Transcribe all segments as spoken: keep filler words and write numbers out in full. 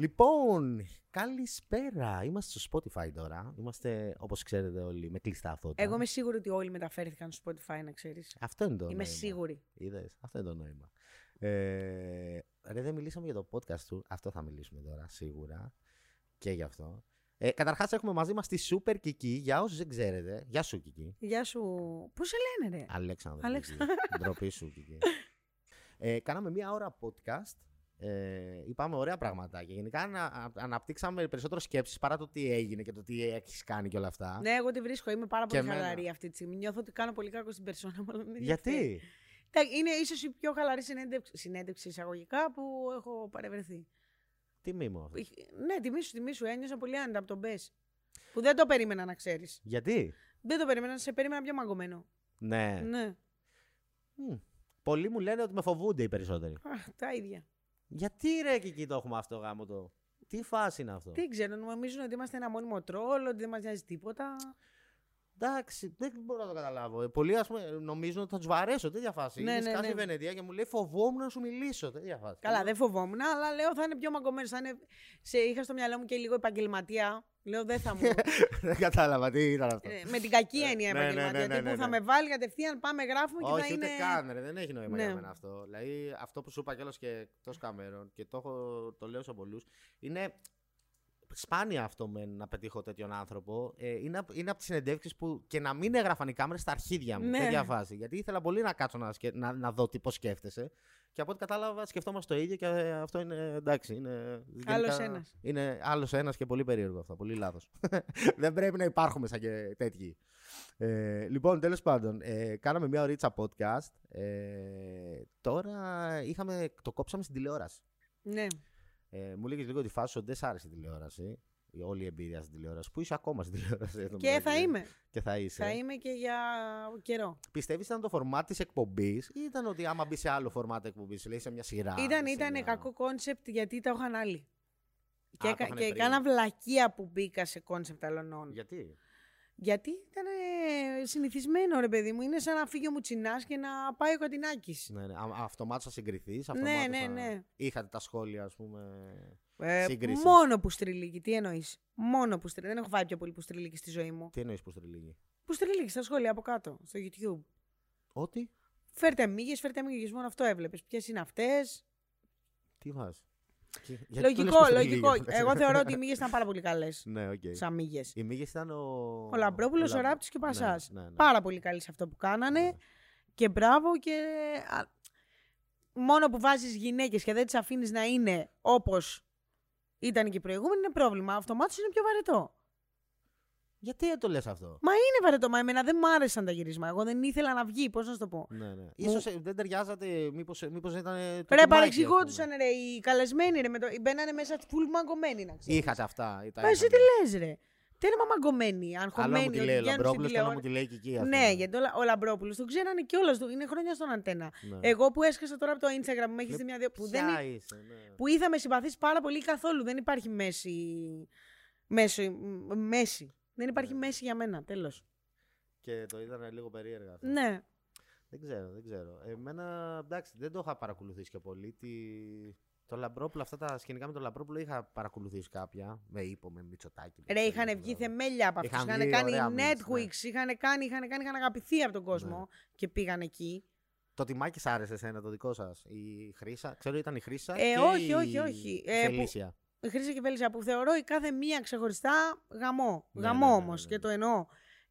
Λοιπόν, καλησπέρα. Είμαστε στο Spotify τώρα. Είμαστε, όπως ξέρετε όλοι, με κλειστά φώτα. Εγώ είμαι σίγουρη ότι όλοι μεταφέρθηκαν στο Spotify, να ξέρεις. Αυτό είναι το είμαι νόημα. Είμαι σίγουρη. Είδες, αυτό είναι το νόημα. Ε, ρε, δεν μιλήσαμε για το podcast του. Αυτό θα μιλήσουμε τώρα, σίγουρα. Και γι' αυτό. Ε, καταρχάς, έχουμε μαζί μας τη Super Kiki. Για όσους δεν ξέρετε. Γεια σου, Kiki. Γεια σου. Πώς σε λένε, ρε. Αλέξανδρο. Αλέξανδρο. Ντροπή σου, Kiki. Ε, κάναμε μία ώρα podcast. Ε, είπαμε ωραία πράγματα και γενικά ανα, αναπτύξαμε περισσότερο σκέψεις παρά το τι έγινε και το τι έχεις κάνει και όλα αυτά. Ναι, εγώ τη βρίσκω. Είμαι πάρα πολύ και χαλαρή εμένα. Αυτή τη στιγμή. Νιώθω ότι κάνω πολύ κάκο στην περσόνα. Γιατί? Είναι ίσως η πιο χαλαρή συνέντευξη, συνέντευξη εισαγωγικά που έχω παρευρεθεί. Τιμή μου. Ναι, τιμή σου, τιμή σου. Ένιωσα πολύ άνετα από τον Μπες. Που δεν το περίμενα, να ξέρεις. Γιατί? Δεν το περίμενα, σε περίμενα πιο μαγκωμένο. Ναι. ναι. Μ, πολλοί μου λένε ότι με φοβούνται οι περισσότεροι. Α, τα ίδια. Γιατί ρε και εκεί το έχουμε αυτό γάμο το. Τι φάση είναι αυτό. Τι ξέρω, νομίζουν ότι είμαστε ένα μόνιμο τρόλ, ότι δεν μας νοιάζει τίποτα. Εντάξει, δεν μπορώ να το καταλάβω. Πολλοί ας πούμε, νομίζουν ότι θα τους βαρέσω. Τέτοια φάση. Ναι, ναι, ναι. Η Βενετία και μου λέει φοβόμουν να σου μιλήσω. Τέτοια φάση. Καλά, δεν φοβόμουν, αλλά λέω θα είναι πιο μαγκωμένος. Είναι... Σε είχα στο μυαλό μου και λίγο επαγγελματία. Λέω δεν θα μου. Δεν κατάλαβα τι ήταν αυτό. Ε, με την κακή έννοια επαγγελματία. Ναι, ναι, ναι, ναι, ναι, ναι. Θα με βάλει κατευθείαν, πάμε, γράφουμε και όχι, θα είναι. Όχι, ούτε καν, ρε, δεν έχει νόημα ναι. για μένα αυτό. Δηλαδή αυτό που σου είπα κιόλας και εκτός καμέρων και το, έχω, το λέω σε πολλούς είναι. Σπάνια αυτό με να πετύχω τέτοιον άνθρωπο. Ε, είναι, είναι από τις συνεντεύξεις που και να μην έγραφαν οι κάμερες στα αρχίδια μου. Ναι. Τέτοια φάση. Γιατί ήθελα πολύ να κάτσω να, σκε, να, να δω τι πώς σκέφτεσαι. Και από ό,τι κατάλαβα, σκεφτόμαστε το ίδιο και αυτό είναι εντάξει. Είναι άλλος ένας. Είναι άλλος ένας και πολύ περίεργο αυτό. Πολύ λάθος. Δεν πρέπει να υπάρχουμε σαν και τέτοιοι. Ε, λοιπόν, τέλος πάντων, ε, κάναμε μια ωρίτσα podcast. Ε, τώρα είχαμε, το κόψαμε στην τηλεόραση. Ναι. Ε, μου λέγεις λίγο τη φάση ότι δεν σ' άρεσε η τηλεόραση, η όλη η εμπειρία στην τηλεόραση, που είσαι ακόμα στην τηλεόραση. Και θα είμαι. Και θα είσαι. Θα είμαι και για καιρό. Πιστεύεις ήταν το φορμάτ της εκπομπής ή ήταν ότι άμα μπει σε άλλο φορμάτ εκπομπής, λέει σε μια σειρά. Ήταν, σε ήταν μια... κακό κόνσεπτ γιατί τα είχαν άλλοι. Και, α, και, και κάνα βλακεία που μπήκα σε κόνσεπτ αλλωνών. Γιατί? Γιατί ήταν συνηθισμένο, ρε παιδί μου. Είναι σαν να φύγει ο Μουτσινάς και να πάει ο Κατινάκης. Ναι, ναι. Αυτομάτως θα συγκριθείς. Ναι, ναι, ναι. Θα... Είχατε τα σχόλια, ας πούμε. Ε, σύγκριση. Μόνο που στριλίγει. Τι εννοείς? Μόνο που στριλίγει. Δεν έχω φάει πιο πολύ που στριλίγει στη ζωή μου. Τι εννοείς που στριλίγει? Που στριλίγει στα σχόλια από κάτω, στο YouTube. Ότι. Φέρτε μύγες, φέρτε μύγες. Μόνο αυτό έβλεπες. Ποιες είναι αυτές. Τι βάζει. Γιατί λογικό, λογικό. Εγώ θεωρώ ότι οι μύγες ήταν πάρα πολύ καλές. Ναι, okay. Σαν μύγες. Οι μύγες ήταν ο. Ο Λαμπρόπουλος, ο, ο Ράπτης και ο Πασάς. Ναι, ναι, ναι. Πάρα πολύ καλή σε αυτό που κάνανε. Ναι. Και μπράβο και. Μόνο που βάζεις γυναίκες και δεν τις αφήνεις να είναι όπως ήταν και οι προηγούμενοι είναι πρόβλημα. Αυτομάτως είναι πιο βαρετό. Γιατί δεν το λες αυτό? Μα είναι βαρετό. Μα εμένα δεν μ' άρεσαν τα γυρίσμα. Εγώ δεν ήθελα να βγει. Πώς να σου το πω. Ναι, ναι. Ίσως μου... δεν ταιριάζατε. Μήπως, μήπως ήταν. Ρε παρεξηγόντουσαν ρε, οι καλεσμένοι. Ρε, με το... Μπαίνανε μέσα full μαγκωμένοι να ξέρεις. Είχατε αυτά. Μα εσύ τι λες, ρε. Τέρμα μαγκωμένοι. Αγχωμένοι. Άλλο μου τη λέει ο Λαμπρόπουλος, άλλο μου τη λέει και εκεί. Αυτή. Ναι, γιατί ο Λαμπρόπουλος τον ξέρανε κιόλας. Είναι χρόνια στον Αντένα. Ναι. Εγώ που έσκασα τώρα από το Instagram που με έχει δει μια δύο. Που είδα με συμπαθεί πάρα πολύ καθόλου. Δεν υπάρχει μέση. Δεν υπάρχει ναι. μέση για μένα, τέλος. Και το είδανε λίγο περίεργα. Αυτό. Ναι. Δεν ξέρω, δεν ξέρω. Εμένα, εντάξει, δεν το είχα παρακολουθήσει και πολύ. Τι... Το Λαμπρόπουλο, αυτά τα σκηνικά με το Λαμπρόπουλο είχα παρακολουθήσει κάποια. Με ύπο, με Μητσοτάκη. Ρε, είχαν βγει θεμέλια από αυτούς. Είχαν, είχαν κάνει Netflix, ναι. είχαν κάνει, είχαν κάνει, είχαν αγαπηθεί από τον κόσμο ναι. και πήγαν εκεί. Το τιμάκι σ' άρεσε εσένα, το δικό σας. Η Χρύσα, ξέρω ήταν η Χρύσα. Ε, και όχι, όχι, όχι. Η Φελίσια. Ε, που... Η Χρύσα και Φελίσια, που θεωρώ η κάθε μία ξεχωριστά γαμό. Ναι, γαμό ναι, ναι, όμως, ναι, ναι. και το εννοώ.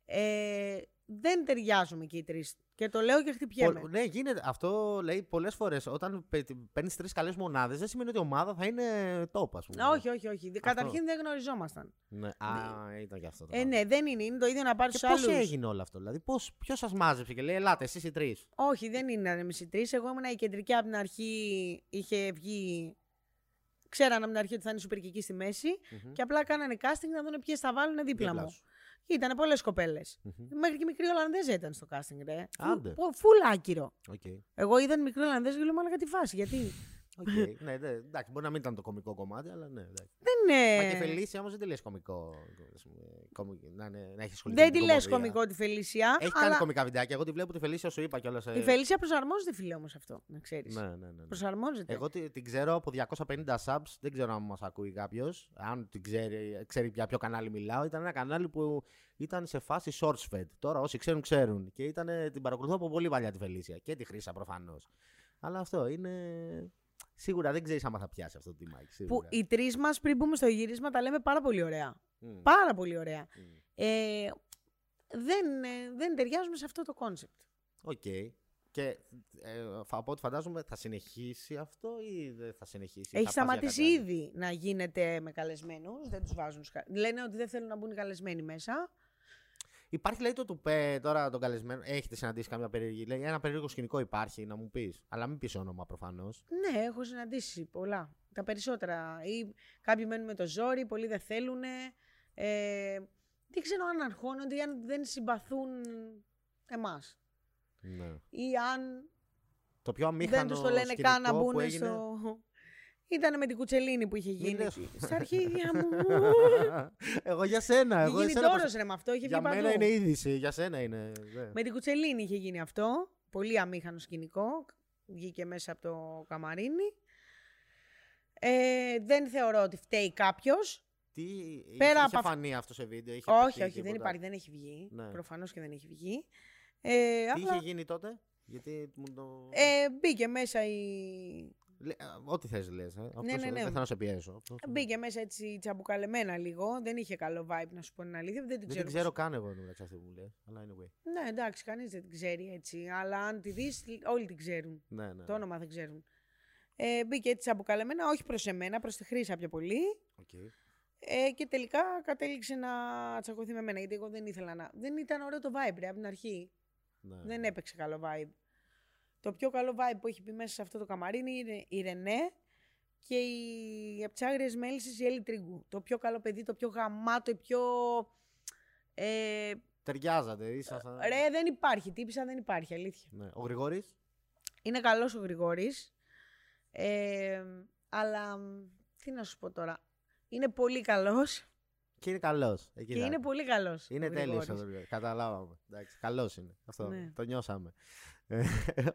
Ε, δεν ταιριάζουμε και οι τρεις. Και το λέω και χτυπιέμαι. Ναι, γίνεται. Αυτό λέει πολλές φορές. Όταν παίρνεις τρεις καλές μονάδες, δεν σημαίνει ότι η ομάδα θα είναι top, ας πούμε. Όχι, όχι, όχι. Αυτό. Καταρχήν δεν γνωριζόμασταν. Ναι. Α, Δη... ήταν και αυτό. Ε, ναι, δεν είναι. Είναι το ίδιο να πάρεις τους άλλους. Πώς έγινε όλο αυτό, δηλαδή, ποιος σας μάζεψε και λέει, ελάτε, εσείς οι τρεις. Όχι, δεν είναι εμείς οι τρεις. Εγώ ήμουν η κεντρική από την αρχή, είχε βγει. Ξέρανε από την αρχή ότι θα είναι Super Kiki στη μέση mm-hmm. και απλά κάνανε casting να δουν ποιες θα βάλουν δίπλα, δίπλα μου. Σου. Ήτανε πολλές κοπέλες. Mm-hmm. Μέχρι και μικρή Ολλανδέζα ήταν στο casting, ρε. Άντε. Φουλ άκυρο. Okay. Εγώ είδα μικρή Ολλανδέζα και λέω, μάλλον για τη φάση. Γιατί Okay. Ναι, ναι, εντάξει, μπορεί να μην ήταν το κωμικό κομμάτι, αλλά ναι. Εντάξει. Δεν είναι. Μα και Φελίσια όμως δεν τη λες κωμικό. Να, ναι, να έχει ασχοληθεί. Δεν τη λες κωμικό τη Φελίσια. Έχει αλλά... κάνει κωμικά βιντεάκια. Εγώ τη βλέπω τη Φελίσια, σου είπα κιόλας. Η Φελίσια προσαρμόζεται, φίλε, όμως αυτό, να ξέρεις. Ναι, ναι, ναι, ναι. Προσαρμόζεται. Εγώ την ξέρω από διακόσια πενήντα subs, δεν ξέρω αν μας ακούει κάποιος. Αν την ξέρει, ξέρει πια ποιο κανάλι μιλάω. Ήταν ένα κανάλι που ήταν σε φάση source fed. Τώρα όσοι ξέρουν, ξέρουν. Και ήταν, την παρακολουθώ από πολύ παλιά τη Φελίσια και τη Χρύσα προφανώς. Αλλά αυτό είναι. Σίγουρα δεν ξέρεις άμα θα πιάσει αυτό το Mike. Που οι τρεις μας πριν μπούμε στο γύρισμα τα λέμε πάρα πολύ ωραία. Mm. Πάρα πολύ ωραία. Mm. Ε, δεν, δεν ταιριάζουμε σε αυτό το κόνσεπτ. Οκ. Okay. Και ε, από ό,τι φαντάζομαι θα συνεχίσει αυτό ή δεν θα συνεχίσει. Έχει σταματήσει ήδη να γίνεται με καλεσμένους. Δεν τους βάζουν. Λένε ότι δεν θέλουν να μπουν οι καλεσμένοι μέσα. Υπάρχει λέει το τουπέ τώρα των καλεσμένων. Έχετε συναντήσει καμία περίεργη. Λέει, ένα περίεργο σκηνικό υπάρχει, να μου πεις. Αλλά μην πεις όνομα προφανώς. Ναι, έχω συναντήσει πολλά. Τα περισσότερα. Ή κάποιοι μένουν με το ζόρι, πολλοί δεν θέλουν. Ε, δεν ξέρω αν αρχώνονται ή αν δεν συμπαθούν εμάς. Ναι. Ή αν. Το πιο αμήχανο δεν τους το λένε καν να μπουν έγινε... στο. Ήτανε με την Κουτσελίνη που είχε γίνει. Στα αρχίδια μου. Εγώ για σένα. Είχε γίνει τόρος ρε με αυτό, είχε βγει παντού. Για μένα είναι είδηση, για σένα είναι. Με την Κουτσελίνη είχε γίνει αυτό. Πολύ αμήχανο σκηνικό. Βγήκε μέσα από το καμαρίνι. Ε, δεν θεωρώ ότι φταίει κάποιος. Τι, πέρα είχε από... φανεί αυτό σε βίντεο. Είχε όχι, όχι, δεν υπάρχει, δεν έχει βγει. Ναι. Προφανώς και δεν έχει βγει. Ε, τι απλά... είχε γίνει τότε, γιατί μου το... Ε, μπήκε μέσα η... Ό,τι θες λες. Ε. Ναι, ναι, ναι. Δεν θα να σε πιέσω. Μπήκε μέσα έτσι τσαμπουκαλεμένα λίγο. Δεν είχε καλό vibe να σου πω την αλήθεια. Δεν την ξέρω, δεν την ξέρω καν εγώ μεταξύ αυτή που λέει. Αλλά anyway. Ναι, εντάξει, κανείς δεν την ξέρει έτσι. Αλλά αν τη δεις, όλοι την ξέρουν. Ναι, ναι, ναι. Το όνομα δεν ξέρουν. Ε, μπήκε έτσι τσαμπουκαλεμένα, όχι προς εμένα, προς τη Χρύσα πιο πολύ. Okay. Ε, και τελικά κατέληξε να τσακωθεί με εμένα. Γιατί εγώ δεν ήθελα να. Δεν ήταν ωραίο το vibe, ρε, από την αρχή. Ναι, ναι. Δεν έπαιξε καλό vibe. Το πιο καλό vibe που έχει πει μέσα σε αυτό το καμαρίνι είναι η Ρενέ και η από τις Άγριες Μέλισσες η Έλλη Τρίγκου. Το πιο καλό παιδί, το πιο γαμάτο, η πιο... Ε... Ταιριάζατε, ήσασταν... Ρε, δεν υπάρχει, τύπησα δεν υπάρχει, αλήθεια. Ναι. Ο Γρηγόρης. Είναι καλός ο Γρηγόρης. Ε, αλλά, τι να σου πω τώρα, είναι πολύ καλός. Και είναι καλός. Και θα... είναι πολύ καλός. Είναι τέλειος. Καταλάβαμε. Εντάξει, καλός είναι. Αυτό. Ναι. Το νιώσαμε.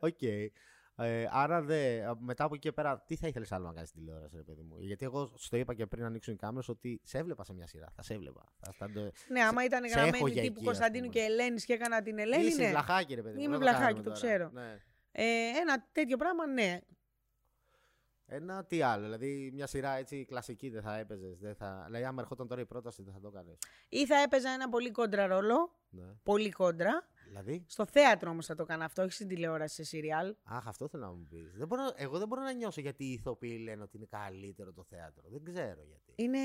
Οκ. Okay. Ε, άρα δε, μετά από εκεί και πέρα, τι θα ήθελες άλλο να κάνεις στην τηλεόραση, ρε παιδί μου. Γιατί εγώ στο είπα και πριν να ανοίξουν οι κάμερες ότι σε έβλεπα σε μια σειρά. Θα σε έβλεπα. Θα, θα το... Ναι, άμα σε, ήταν γραμμένη τύπου εκεί, Κωνσταντίνου και Ελένης και έκανα την Ελένη. Είσαι βλαχάκι, ρε παιδί μου. Είμαι βλαχάκι, το, το ξέρω. Ναι. Ε, ένα τέτοιο πράγμα, ναι. Ένα τι άλλο, δηλαδή μια σειρά έτσι κλασική δεν θα έπαιζες, δεν θα... δηλαδή άμα ερχόταν τώρα η πρόταση δεν θα το κάνεις. Ή θα έπαιζα ένα πολύ κόντρα ρόλο, ναι. Πολύ κόντρα, δηλαδή... στο θέατρο όμως θα το κάνω αυτό, όχι στην τηλεόραση, σε σειριάλ. Αχ, αυτό θέλω να μου πεις. Δεν μπορώ, εγώ δεν μπορώ να νιώσω γιατί οι ηθοποιοί λένε ότι είναι καλύτερο το θέατρο, δεν ξέρω γιατί. Είναι,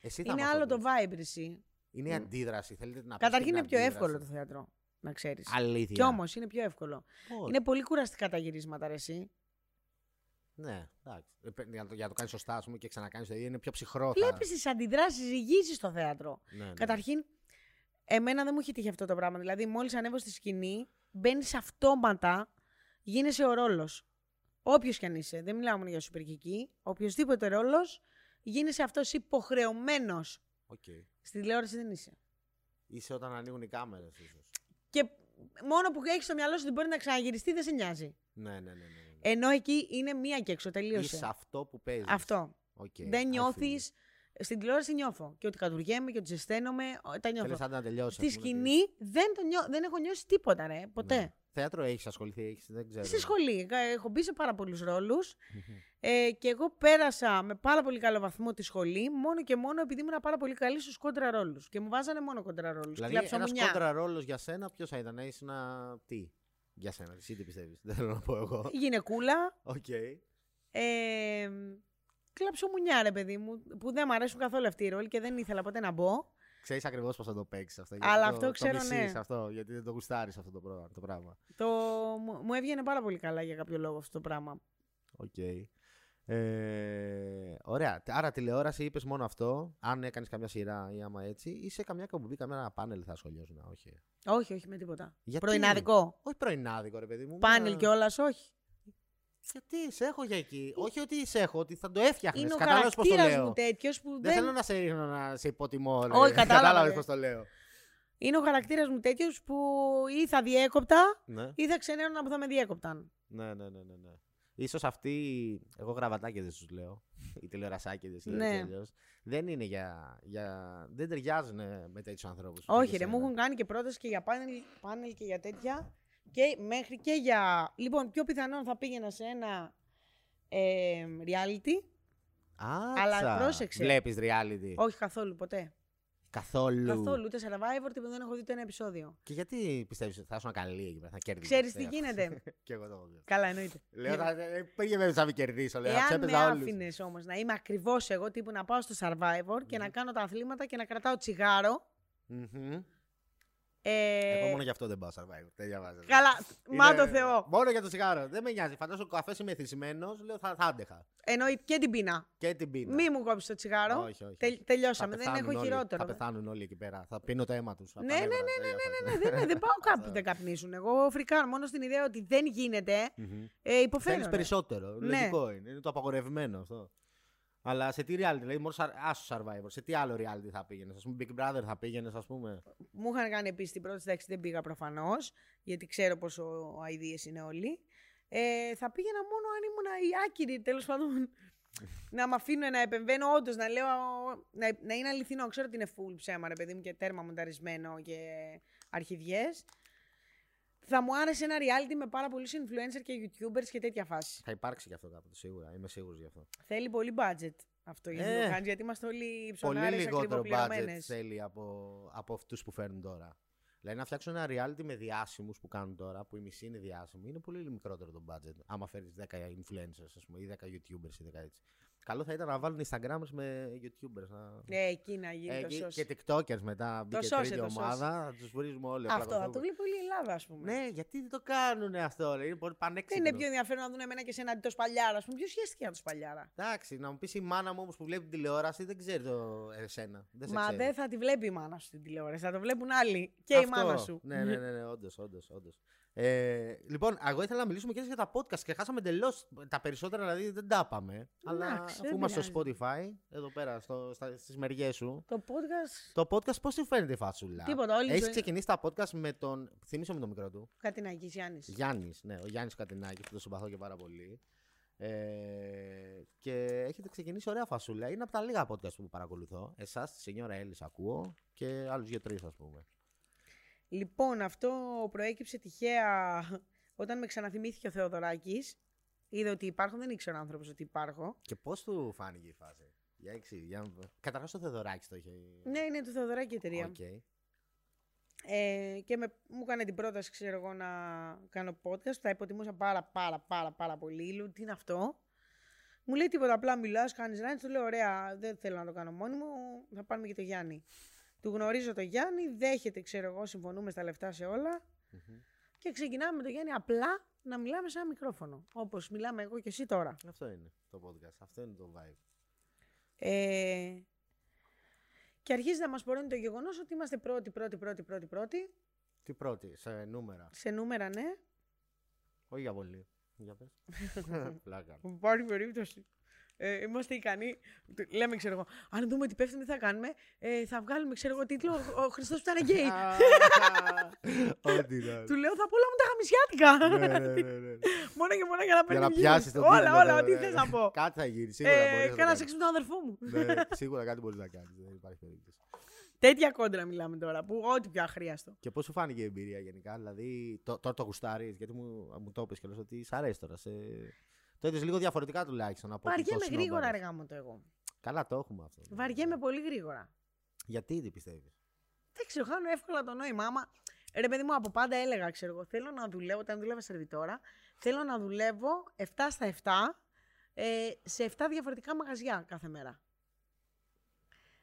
Εσύ είναι άλλο το vibe εσύ. Είναι η αντίδραση, θέλετε να πεις. Καταρχήν είναι πιο εύκολο το θέατρο, να ξέρεις. Αλήθεια. Κι όμως είναι πιο εύκολο. Πώς. Είναι πολύ κουραστικά τα γυρίσματα ρε, εσύ. Ναι, εντάξει. Για να το, το κάνεις σωστά, ας πούμε, και ξανακάνεις το ίδιο, είναι πιο ψυχρό. Βλέπεις θα... τις αντιδράσεις, ζυγίζεις στο θέατρο. Ναι, ναι. Καταρχήν, εμένα δεν μου είχε τύχει αυτό το πράγμα. Δηλαδή, μόλις ανέβω στη σκηνή, μπαίνεις αυτόματα, γίνεσαι ο ρόλος. Όποιος κι αν είσαι. Δεν μιλάω μόνο για Super Kiki. Οποιοσδήποτε ρόλος, γίνεσαι αυτός υποχρεωμένος. Okay. Στη τηλεόραση δεν είσαι. Είσαι όταν ανοίγουν οι κάμερες, ίσως. Και μόνο που έχεις στο μυαλό σου ότι μπορεί να ξαναγυριστεί, δεν σε νοιάζει. Ναι, ναι, ναι, ναι. Ενώ εκεί είναι μία και έξω, τελείωσε. Είσαι αυτό που παίζεις. Αυτό. Okay, δεν νιώθεις. Στην τηλεόραση νιώθω. Και ότι κατουργέμαι και ότι ζεσταίνομαι. Τα νιώθω. Θέλεις να τελειώσεις. Στη σκηνή δεν, το νιώ... δεν έχω νιώσει τίποτα, ρε. Ποτέ. Ναι. Θέατρο έχεις ασχοληθεί, έχεις, δεν ξέρω. Στη σχολή. Έχω μπει σε πάρα πολλούς ρόλους. ε, και εγώ πέρασα με πάρα πολύ καλό βαθμό τη σχολή, μόνο και μόνο επειδή ήμουν πάρα πολύ καλή στους κόντρα ρόλους. Και μου βάζανε μόνο κόντρα ρόλους. Δηλαδή, ένας κόντρα ρόλος για σένα, ποιος θα ήταν, ήσουν τι. Για σένα, εσύ τι πιστεύεις, δεν θέλω να πω εγώ. Γυναικούλα. Οκ. Okay. Ε, κλάψω μουνιά, ρε παιδί μου, που δεν μου αρέσουν καθόλου αυτοί οι ρόλοι και δεν ήθελα ποτέ να μπω. Ξέρεις ακριβώς πώς θα το παίξεις αυτό. Αλλά το, αυτό το ξέρω, ναι. Αυτό, γιατί δεν το γουστάρεις αυτό το πράγμα. Το, μου, μου έβγαινε πάρα πολύ καλά για κάποιο λόγο αυτό το πράγμα. Οκ. Okay. Ε, ωραία. Άρα τηλεόραση είπες μόνο αυτό. Αν έκανες καμιά σειρά ή άμα έτσι, ή σε καμιά καμπουμπή, καμιά πάνελ θα ασχολιώσουν, όχι. Όχι, όχι με τίποτα. Γιατί? Πρωινάδικο. Όχι πρωινάδικο, ρε παιδί μου. Πάνελ μια... κιόλας, όχι. Γιατί σε έχω για εκεί. Όχι ότι σε έχω, ότι θα το έφτιαχνες. Είναι ο χαρακτήρας μου τέτοιος που δεν... Δεν θέλω να σε ρίχνω να σε υποτιμώ. Όχι, κατάλαβες πώς το λέω. Είναι ο χαρακτήρας μου τέτοιος που ή θα διέκοπτα, ναι, ή θα ξενέρωνα που θα με διέκοπταν. Ναι, ναι, ναι, ναι, ναι. Ίσως αυτοί, εγώ γραβατάκια δεν σου λέω, οι τηλεορασάκιδες, ναι, δεν είναι για, για... δεν ταιριάζουν με τέτοιους ανθρώπους. Όχι ρε, μου έχουν κάνει και πρόταση και για πάνελ, πάνελ και για τέτοια και μέχρι και για... Λοιπόν, πιο πιθανόν θα πήγαινα σε ένα ε, reality. Άτσα, αλλά πρόσεξε. Βλέπεις reality? Όχι καθόλου, ποτέ. Καθόλου. Καθόλου, ούτε Survivor, τίποτα, δεν έχω δει το ένα επεισόδιο. Και γιατί πιστεύεις ότι θα ήσουν καλή εκεί πέρα, θα κερδίσεις? Ξέρεις τι γίνεται. Και εγώ το έχω δει. Καλά, εννοείται. Λέω, πήγε βέβαια να μην κερδίσω. Εάν με άφηνες όμως να είμαι ακριβώς εγώ, τύπου να πάω στο Survivor και να κάνω τα αθλήματα και να κρατάω τσιγάρο. Ε... Εγώ μόνο γι' αυτό δεν πάω Survivor. Δεν διαβάζω. Καλά, μα το Θεό. Μόνο για το τσιγάρο. Δεν με νοιάζει. Φαντάζομαι ο καφές είμαι θυσμένος, λέω θα, θα άντεχα. Εννοεί και την πείνα. Και την πείνα. Μη μου κόψεις το τσιγάρο. Όχι, όχι. Τε, τελειώσαμε. Δεν έχω όλοι, χειρότερο. Θα πεθάνουν όλοι εκεί πέρα. Θα πίνω το αίμα τους. Ναι, ναι, ναι, ναι, ναι, ναι, ναι, ναι. Δεν πάω κάπου που δεν καπνίζουν. Εγώ φρικάρω μόνο στην ιδέα ότι δεν γίνεται. ε, υποφέρω. Θέλεις περισσότερο. Λογικό είναι. Είναι το απαγορευμένο αυτό. Αλλά σε τι reality, δηλαδή μόνο άσο Survivor, σε τι άλλο reality θα πήγαινες, ας πούμε Big Brother θα πήγαινες, ας πούμε? Μου είχαν κάνει επίσης την πρώτη συντάξη, δεν πήγα προφανώς, γιατί ξέρω πόσο αηδίες είναι όλοι. Ε, θα πήγαινα μόνο αν ήμουν η άκυρη, τέλος πάντων, να μ' αφήνω να επεμβαίνω όντως, να λέω, να, να είναι αληθινό, ξέρω ότι είναι full ψέμα ρε παιδί μου και τέρμα μονταρισμένο και αρχιδιές. Θα μου άρεσε ένα reality με πάρα πολλούς influencer και youtubers και τέτοια φάση. Θα υπάρξει και αυτό κάποτε, σίγουρα. Είμαι σίγουρος γι' αυτό. Θέλει πολύ budget αυτό για να το κάνει, γιατί είμαστε όλοι ψωνάρες ακριβοπληρωμένες. Πολύ λιγότερο budget θέλει από, από αυτούς που φέρνουν τώρα. Δηλαδή να φτιάξουν ένα reality με διάσημους που κάνουν τώρα, που η μισή είναι διάσημοι, είναι πολύ μικρότερο το budget. Άμα φέρεις δέκα influencers, ας πούμε, ή δέκα youtubers ή δέκα έτσι. Καλό θα ήταν να βάλουν Instagramers με YouTubers. Να... Ε, εκεί να γίνει ε, το σώσι. Και TikTokers μετά, μπήκε σώσε, τρίτη ομάδα, θα τους βρίζουμε όλοι. Αυτό θα το βλέπει όλη η Ελλάδα, ας πούμε. Ναι, γιατί δεν το κάνουν αυτό, ρε, είναι πολύ πανέξυπνο. Δεν είναι πιο ενδιαφέρον να δουν εμένα και σε έναν το Σπαλιάρα, ας πούμε. Ποιος σχέστηκε από το Σπαλιάρα? Εντάξει, να μου πεις η μάνα μου όμως που βλέπει τηλεόραση, δεν ξέρει το εσένα. Δεν σε Μα ξέρει. Δεν θα τη βλέπει η μάνα σου την τηλεόραση, θα το βλέπουν άλλοι και αυτό, η μάνα σου. Ναι, ναι, ναι, ναι, όντως, όντως, όντως. Ε, λοιπόν, εγώ ήθελα να μιλήσουμε και για τα podcast και χάσαμε τελώς τα περισσότερα, δηλαδή δεν τα πάμε. Αλλά αφού πειράζει. Είμαστε στο Spotify, εδώ πέρα, στο, στα, στις μεριές σου. Το podcast. Το podcast, πώς σου φαίνεται η φασούλα? Τίποτα, όλη Έχεις το... ξεκινήσει τα podcast με τον. Θυμίσαι με τον μικρό του. Κατινάκης, Γιάννης. Γιάννης, ναι, ο Γιάννης Κατινάκης, που το συμπαθώ και πάρα πολύ. Ε, και έχετε ξεκινήσει ωραία φασούλα. Είναι από τα λίγα podcast που παρακολουθώ. Εσάς, τη Σενιόρα Έλλης, ακούω και άλλους δύο-τρεις, ας πούμε. Λοιπόν, αυτό προέκυψε τυχαία όταν με ξαναθυμήθηκε ο Θεοδωράκης. Είδε ότι υπάρχω, δεν ήξερε ο άνθρωπος ότι υπάρχω. Και πώς του φάνηκε η φάση? Για εξή, για... Καταρχάς ο Θεοδωράκης το είχε. Ναι, είναι του Θεοδωράκη η εταιρεία. Okay. Ε, και με... μου έκανε την πρόταση, ξέρω εγώ, να κάνω podcast. Τα υποτιμούσα πάρα πάρα πάρα πάρα πολύ. Λέω, τι είναι αυτό? Μου λέει τίποτα, απλά μιλάς, κάνεις ράνι. Του λέω, ωραία, δεν θέλω να το κάνω μόνη μου. Θα πάρουμε και το Γιάννη. Του γνωρίζω τον Γιάννη, δέχεται, ξέρω εγώ, συμφωνούμε στα λεφτά σε όλα. Mm-hmm. Και ξεκινάμε με τον Γιάννη απλά να μιλάμε σαν μικρόφωνο. Όπως μιλάμε εγώ και εσύ τώρα. Αυτό είναι το podcast, αυτό είναι το vibe. Ε... Και αρχίζει να μας πορώνει το γεγονός ότι είμαστε πρώτοι, πρώτοι, πρώτοι, πρώτοι, πρώτοι. Τι πρώτοι, σε νούμερα. Σε νούμερα, ναι. Όχι για πολύ. Για πες. Πλάκα. Υπάρχει περίπτωση. Ε, είμαστε ικανοί. Λέμε, ξέρω εγώ, αν δούμε ότι πέφτουν, τι θα κάνουμε. Ε, θα βγάλουμε, ξέρω εγώ, τίτλο «Ο Χριστός που ήταν γκέι». Του λέω, θα πω όλα μου τα χαμισιάτικα. Μόνο και μόνο για να παίρνει βγει. Όλα, όλα, ό,τι θες να πω. Κάτι θα γίνει, σίγουρα μπορείς. Κάνα σεξ με τον αδερφό μου. Σίγουρα κάτι μπορείς να κάνεις, δεν υπάρχει περίπτωση. Τέτοια κόντρα μιλάμε τώρα, που ό,τι πιο αχρίαστο. Και πώς σου φάνηκε η εμπειρία γενικά, δηλαδή τώρα το γουστάρεις, γιατί μου το είπες κιόλας ότι σ' αρέσει τώρα. Το είδες λίγο διαφορετικά τουλάχιστον από ό,τι το συνόμπαρες. Βαριέμαι γρήγορα, αργά μου το εγώ. Καλά το έχουμε αυτό. Βαριέμαι πολύ γρήγορα. Γιατί ήδη πιστεύεις? Δεν ξέρω, χάνω εύκολα το νόημά. Μα ρε παιδί μου, από πάντα έλεγα, ξέρω εγώ, θέλω να δουλεύω, όταν δούλευα σερβιτόρα, θέλω να δουλεύω επτά στα επτά ε, σε επτά διαφορετικά μαγαζιά κάθε μέρα.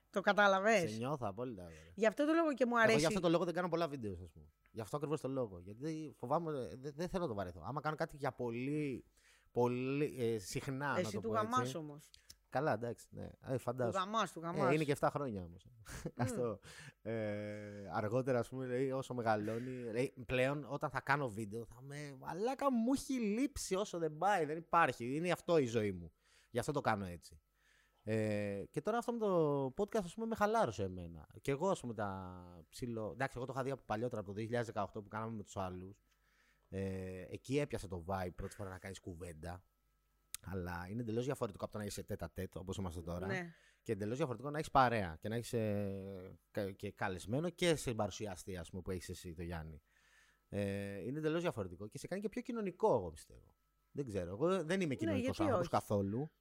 Το κατάλαβες? Σε νιώθω απόλυτα. Βέβαια. Γι' αυτό το λόγο και μου αρέσει. Εγώ γι' αυτό το λόγο δεν κάνω πολλά βίντεο, ας πούμε. Γι' αυτό ακριβώς το λόγο. Γιατί φοβάμαι, δεν δε θέλω να το βαρεθώ. Άμα κάνω κάτι για πολύ. Πολύ ε, συχνά. Εσύ να το του πω έτσι. Εσύ του γαμάς όμως. Καλά, εντάξει, ναι. Ε, φαντάζομαι. Του γαμάς, του γαμάς. Ε, είναι και επτά χρόνια όμως. Mm. Αυτό. Ε, αργότερα, ας πούμε, λέει, όσο μεγαλώνει. Λέει, πλέον, όταν θα κάνω βίντεο, θα με. Μαλάκα, μου έχει λείψει όσο δεν πάει. Δεν υπάρχει. Είναι αυτό η ζωή μου. Γι' αυτό το κάνω έτσι. Ε, και τώρα αυτό με το podcast, ας πούμε, με χαλάρωσε εμένα. Και εγώ, ας πούμε, τα ψηλό. Εντάξει, εγώ το είχα δει από παλιότερα, από το δύο χιλιάδες δεκαοκτώ που κάναμε με τους άλλους. Ε, εκεί έπιασε το vibe πρώτη φορά να κάνεις κουβέντα. Αλλά είναι εντελώς διαφορετικό από το να είσαι τέτα-τέτ, όπως είμαστε τώρα. Ναι. Και εντελώς διαφορετικό να έχεις παρέα και να έχεις ε, και καλεσμένο και σε παρουσιαστή, ας πούμε, που έχεις εσύ, το Γιάννη. Ε, είναι εντελώς διαφορετικό και σε κάνει και πιο κοινωνικό, εγώ πιστεύω. Δεν ξέρω. Εγώ δεν είμαι κοινωνικός ναι, άνθρωπος καθόλου.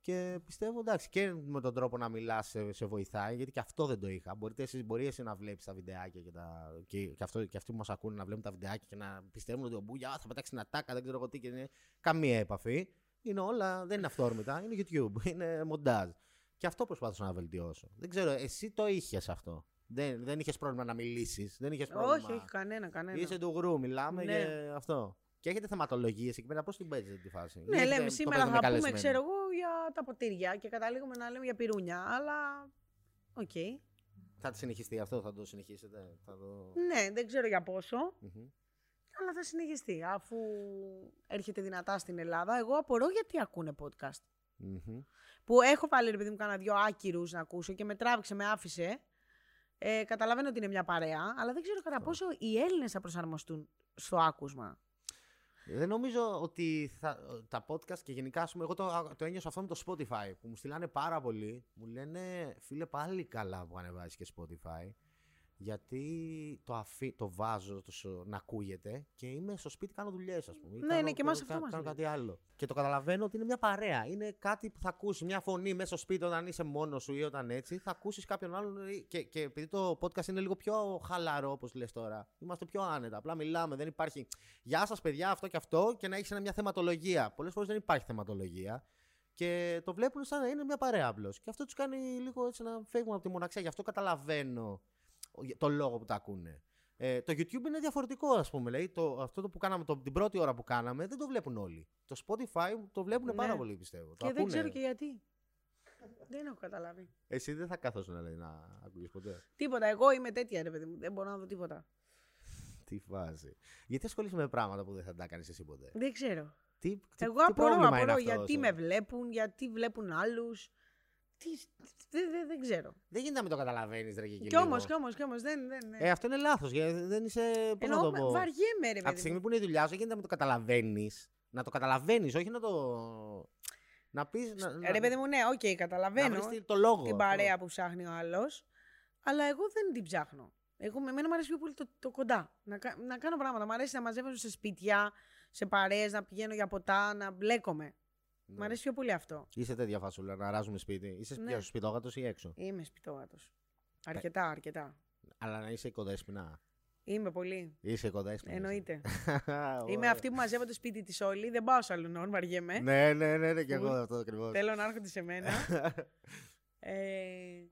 Και πιστεύω, εντάξει, και με τον τρόπο να μιλάς σε, σε βοηθάει, γιατί και αυτό δεν το είχα. Μπορείτε εσείς, μπορεί εσύ να βλέπεις τα βιντεάκια και, τα, και, και, αυτό, και αυτοί που μας ακούνε να βλέπουν τα βιντεάκια και να πιστεύουν ότι ο Μπούγια θα πετάξει την ατάκα, δεν ξέρω εγώ τι και είναι. Καμία επαφή. Είναι όλα, δεν είναι αυτόρμητα, είναι YouTube, είναι μοντάζ. Και αυτό προσπάθησα να βελτιώσω. Δεν ξέρω, εσύ το είχες αυτό. Δεν, δεν είχες πρόβλημα να μιλήσεις. Δεν είχες πρόβλημα. Όχι, όχι, κανένα, κανένα. Είσαι του γρου, μιλάμε ναι. Και αυτό. Και έχετε θεματολογίες εκεί πέρα, πώς την παίζετε τη φάση. Ναι, λέμε σήμερα θα πούμε, ξέρω εγώ, για τα ποτήρια και καταλήγουμε να λέμε για πυρούνια, αλλά. Οκ. Okay. Θα τη συνεχιστεί αυτό, θα το συνεχίσετε. Θα το... Ναι, δεν ξέρω για πόσο. Mm-hmm. Αλλά θα συνεχιστεί, αφού έρχεται δυνατά στην Ελλάδα. Εγώ απορώ γιατί ακούνε podcast. Mm-hmm. Που έχω πάλι, επειδή μου κάνα δυο άκυρους να ακούσω και με τράβηξε, με άφησε. Ε, καταλαβαίνω ότι είναι μια παρέα, αλλά δεν ξέρω κατά oh. πόσο οι Έλληνες θα προσαρμοστούν στο άκουσμα. Δεν νομίζω ότι θα, τα podcast και γενικά, ας πούμε, εγώ το, το ένιωσα αυτό με το Spotify, που μου στείλανε πάρα πολύ. Μου λένε, φίλε, πάλι καλά που ανεβάζεις και Spotify. Γιατί το, αφή, το βάζω το, να ακούγεται και είμαι στο σπίτι, κάνω δουλειές, ας πούμε. Ναι, κάνω, ναι, και εμάς αυτό κα, μας κάνω κάτι άλλο. Και το καταλαβαίνω ότι είναι μια παρέα. Είναι κάτι που θα ακούσεις, μια φωνή μέσα στο σπίτι όταν είσαι μόνος σου ή όταν έτσι. Θα ακούσεις κάποιον άλλον. Και, και επειδή το podcast είναι λίγο πιο χαλαρό, όπως λες τώρα, είμαστε πιο άνετα. Απλά μιλάμε, δεν υπάρχει. Γεια σας, παιδιά, αυτό και αυτό. Και να έχεις μια θεματολογία. Πολλές φορές δεν υπάρχει θεματολογία. Και το βλέπουν σαν να είναι μια παρέα απλώς. Και αυτό τους κάνει λίγο έτσι να φεύγουν από τη μοναξιά. Γι' αυτό καταλαβαίνω το λόγο που τα ακούνε. Ε, το YouTube είναι διαφορετικό, ας πούμε. Λέει, το, αυτό το που κάναμε, το, την πρώτη ώρα που κάναμε, δεν το βλέπουν όλοι. Το Spotify το βλέπουν ναι. πάρα πολύ, πιστεύω. Και το δεν ακούνε. Ξέρω και γιατί. Δεν έχω καταλάβει. Εσύ δεν θα καθόσουν, λέει, να ακούγεις ποτέ. Τίποτα. Εγώ είμαι τέτοια, ρε παιδί μου. Δεν μπορώ να δω τίποτα. Τι φάση. Γιατί ασχολείσαι με πράγματα που δεν θα τα κάνεις εσύ ποτέ. Δεν ξέρω. Τι, τι, εγώ απορώ, απορώ γιατί με βλέπουν, γιατί βλέπουν άλλους. Δεν δε, δε ξέρω. Δεν γίνεται να μην το καταλαβαίνεις, ρε Κικίλη. Κι όμως, κι όμως, κι όμως. Δεν, δεν, δεν. Ε, αυτό είναι λάθος. Δεν είσαι. Πώς να το πω. Βαριέμαι, ρε παιδί. Από τη στιγμή που είναι η δουλειά σου, δεν γίνεται να μην το καταλαβαίνεις. Να το καταλαβαίνεις, όχι να το. Να πεις. Να, ρε παιδί μου, ναι, οκ, okay, καταλαβαίνω. Να βρεις το λόγο. Την παρέα που ψάχνει ο άλλος. Αλλά εγώ δεν την ψάχνω. Εγώ, εμένα μου αρέσει πιο πολύ το, το κοντά. Να, να κάνω πράγματα. Μου αρέσει να μαζεύω σε σπίτια, σε παρέες, να πηγαίνω για ποτά, να μπλέκομαι. Ναι. Μ' αρέσει πιο πολύ αυτό. Είσαι τέτοια φασούλα, να αράζουμε σπίτι. Είσαι ναι. σπιτόγατος ή έξω. Είμαι σπιτόγατος. Αρκετά, αρκετά. Αλλά να είσαι οικοδέσποινα. Είμαι πολύ. Είσαι οικοδέσποινα. Εννοείται. Είμαι αυτή που μαζεύονται σπίτι τη όλη. Δεν πάω σαλουνών, βαριέμαι. Ναι, ναι, ναι, ναι, και εγώ αυτό ακριβώς. Θέλω να έρχονται σε μένα. ε...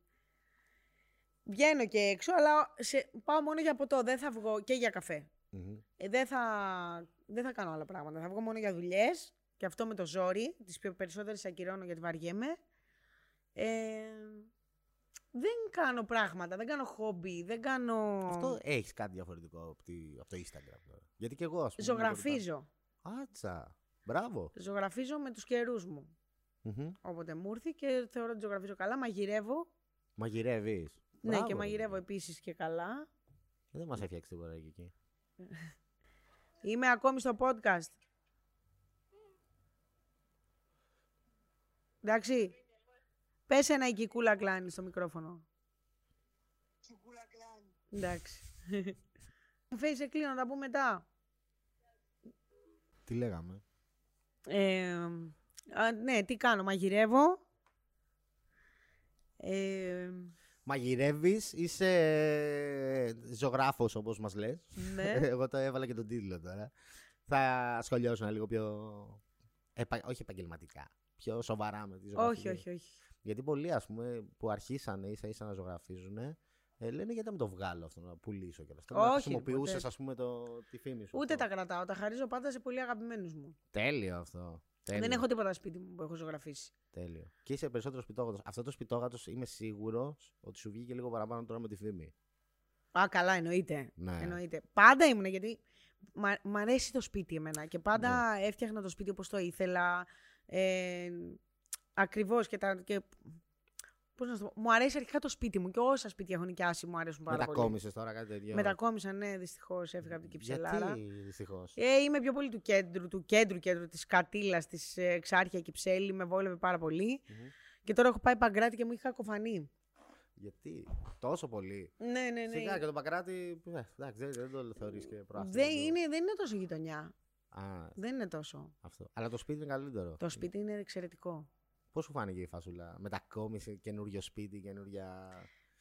Βγαίνω και έξω, αλλά σε... πάω μόνο για ποτό. Δεν θα βγω και για καφέ. Mm-hmm. Ε, δεν, θα... δεν θα κάνω άλλα πράγματα. Θα βγω μόνο για δουλειές. Και αυτό με το ζόρι, τις πιο περισσότερες ακυρώνω γιατί βαριέμαι. Ε, δεν κάνω πράγματα, δεν κάνω χόμπι, δεν κάνω... Αυτό έχεις κάτι διαφορετικό από, τη, από το Instagram. Γιατί και εγώ, ας πούμε... Ζωγραφίζω. Άτσα, μπράβο. Ζωγραφίζω με τους καιρούς μου. Mm-hmm. Όποτε μου ήρθε και θεωρώ ότι ζωγραφίζω καλά, μαγειρεύω. Μαγειρεύεις. Ναι, μπράβο, και μαγειρεύω ναι. επίσης και καλά. Δεν μας έφτιαξε τίποτα εκεί. Είμαι ακόμη στο podcast. Εντάξει, πες ένα η Κικούλα Κλάνη στο μικρόφωνο. Κικούλα Κλάνη. Εντάξει. Φέι σε κλείνω, να τα πούμε μετά. Τι λέγαμε. Ε, α, ναι, τι κάνω, μαγειρεύω. Ε, Μαγειρεύεις, είσαι ζωγράφος όπως μας λες. Ναι. Εγώ το έβαλα και τον τίτλο τώρα. Θα σχολιάσω ένα λίγο πιο... Επα... Όχι επαγγελματικά. Πιο σοβαρά με τη ζωγραφία. Όχι, όχι, όχι. Γιατί πολλοί, ας πούμε, που αρχίσανε ίσα ίσα να ζωγραφίζουν, ε, λένε γιατί να μην το βγάλω αυτό, να πουλήσω και αυτό. Να χρησιμοποιούσες, ας πούμε, το, τη φήμη σου. Ούτε αυτό. Τα κρατάω. Τα χαρίζω πάντα σε πολύ αγαπημένους μου. Τέλειο αυτό. Τέλειο. Δεν έχω τίποτα σπίτι μου που έχω ζωγραφίσει. Τέλειο. Και είσαι περισσότερο σπιτόγατος. Αυτό το σπιτόγατος είμαι σίγουρος ότι σου βγήκε λίγο παραπάνω τώρα με τη φήμη. Α, καλά, εννοείται. Ναι. εννοείται. Πάντα ήμουν, γιατί μ' αρέσει το σπίτι εμένα και πάντα ναι. έφτιαχνα το σπίτι όπως το ήθελα. Ε, ακριβώς και τα... Και... Πώς να το πω. Μου αρέσει αρχικά το σπίτι μου και όσα σπίτια έχουν νοικιάσει μου αρέσουν πάρα πολύ. Μετακόμισες τώρα κάτι τέτοιο? Μετακόμισα, ναι, δυστυχώς. Έφυγα από την Κυψελάρα. Γιατί δυστυχώς? Ε, είμαι πιο πολύ του κέντρου, του κέντρου, κέντρου της Κατήλας, της Εξάρχεια Κυψέλη. Με βόλευε πάρα πολύ. Mm-hmm. Και τώρα έχω πάει Παγκράτη και μου έχει κακοφανεί. Γιατί, τόσο πολύ? Ναι, ναι, ναι. Σιγά και το Παγκράτη. Ε, εντάξει, δεν το θεωρείς και προάστατο. Δεν είναι, δεν είναι τόσο γειτονιά. Α, δεν είναι τόσο. Αυτό. Αλλά το σπίτι είναι καλύτερο. Το σπίτι είναι εξαιρετικό. Πώς σου φάνηκε η φασούλα? Μετακόμισε, καινούριο σπίτι, καινούρια.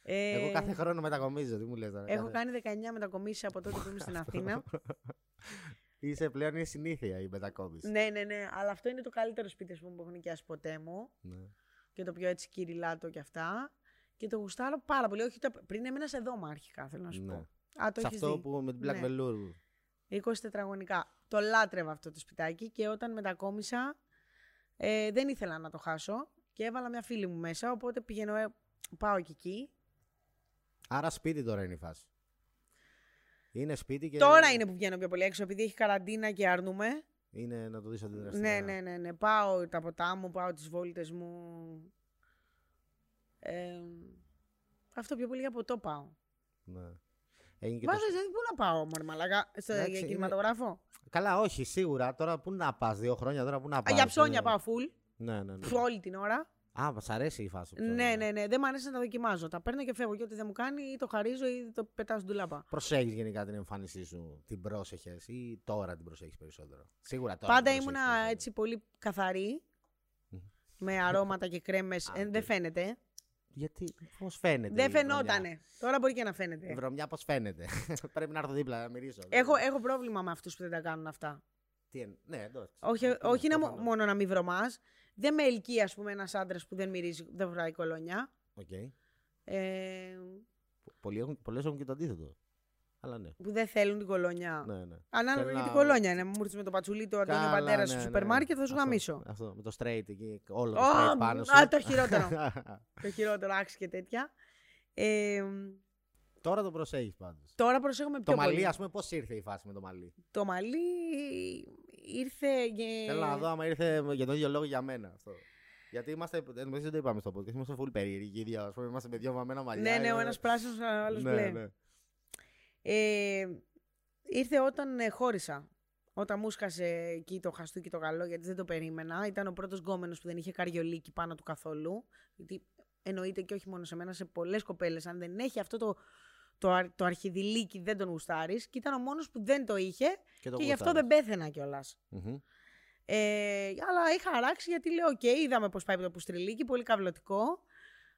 Ε... Εγώ κάθε χρόνο μετακομίζω, τι μου λες τώρα. Έχω κάθε... κάνει δεκαεννιά μετακομίσεις από τότε που ήμουν στην Αθήνα. Είσαι πλέον είναι συνήθεια η μετακόμιση. Ναι, ναι, ναι. Αλλά αυτό είναι το καλύτερο σπίτι που έχω νοικιάσει ποτέ μου. Ναι. Και το πιο έτσι κυριλάτο και αυτά. Και το γουστάρω πάρα πολύ. Όχι, το... πριν έμενα σε δώμα αρχικά, θέλω να σου πω. Ναι. Α, το σε αυτό δει. Που με την Black Velour. Ναι. είκοσι τετραγωνικά. Το λάτρευα αυτό το σπιτάκι και όταν μετακόμισα. Ε, δεν ήθελα να το χάσω και έβαλα μια φίλη μου μέσα, οπότε πηγαίνω, ε, πάω και εκεί. Άρα σπίτι τώρα είναι η φάση. Είναι σπίτι και... Τώρα είναι που βγαίνω πιο πολύ έξω, επειδή έχει καραντίνα και αρνούμε. Είναι να το δεις αντιδραστικά. Ναι, ναι, ναι, ναι. Πάω τα ποτά μου, πάω τις βόλτες μου. Ε, αυτό πιο πολύ για ποτό πάω. Ναι. Βάζω, το... δηλαδή, πού να πάω, μωρή μαλάκα, στο Άξι, κινηματογράφο. Είναι... Καλά, όχι, σίγουρα. Τώρα πού να πας, δύο χρόνια τώρα πού να πας. Για ψώνια είναι... πάω φουλ. Ναι, ναι, ναι. Όλη την ώρα. Α, μας αρέσει η φάση. Ψώνια. Ναι, ναι, ναι. Δεν μου αρέσει να τα δοκιμάζω. Τα παίρνω και φεύγω. Και ό,τι δεν μου κάνει, ή το χαρίζω ή το πετάω στην ντουλάπα. Προσέχεις γενικά την εμφάνισή σου, την πρόσεχες ή τώρα την προσέχεις περισσότερο? Σίγουρα τώρα. Πάντα ήμουνα έτσι πολύ καθαρή. Με αρώματα και κρέμες. Δεν φαίνεται. Γιατί, πώς φαίνεται? Δεν φαινότανε. Τώρα μπορεί και να φαίνεται. Η βρωμιά πώς φαίνεται? Πρέπει να έρθω δίπλα να μυρίσω. Έχω, έχω πρόβλημα με αυτούς που δεν τα κάνουν αυτά. Τι εν... Ναι, εντάξει. Όχι, όχι, όχι να μ, μόνο να μην βρωμάς. Δεν με ελκύει, ας πούμε, ένας άντρας που δεν μυρίζει, δεν βράει κολονιά. Okay. Ε... Πολλές έχουν και το αντίθετο. Αλλά ναι. Που δεν θέλουν την κολονιά. Ναι, ναι. Ανάλογα για την κολονιά. Ναι. Μου έρθει με το πατσουλί του Αντώνιο Παντέρα, ναι, στο ναι, σούπερ μάρκετ, θα σου γαμίσω. Αυτό. Με το straight εκεί. Όλο το straight oh, πάνω σου. Α, το χειρότερο. Το χειρότερο, άξι και τέτοια. Ε, τώρα το προσέχεις πάντως. Τώρα προσέχουμε πιο το πολύ. Το μαλλί, ας πούμε, πώς ήρθε η φάση με το μαλλί? Το μαλλί ήρθε. Και... Θέλω να δω άμα ήρθε για τον ίδιο λόγο για μένα αυτό. Γιατί είμαστε. Δεν το είπαμε στο podcast. Είμαστε πολύ περίεργοι. Είμαστε με δυο βαμμένα μαλλιά. Ναι, ναι, ο ένας πράσινος, ο άλλος μπλε. Ε, ήρθε όταν ε, χώρισα. Όταν μου σκάσε εκεί το χαστούκι το καλό, γιατί δεν το περίμενα. Ήταν ο πρώτος γκόμενος που δεν είχε καριολίκι πάνω του καθόλου. Γιατί εννοείται και όχι μόνο σε μένα, σε πολλές κοπέλες. Αν δεν έχει αυτό το, το, αρ, το αρχιδιλίκι, δεν τον γουστάρεις. Και ήταν ο μόνος που δεν το είχε και, το και γι' αυτό δεν πέθαινα κιόλας. Mm-hmm. Ε, αλλά είχα αράξει γιατί λέω: Οκ, okay, είδαμε πώς πάει το πουστριλίκι, πολύ καυλωτικό.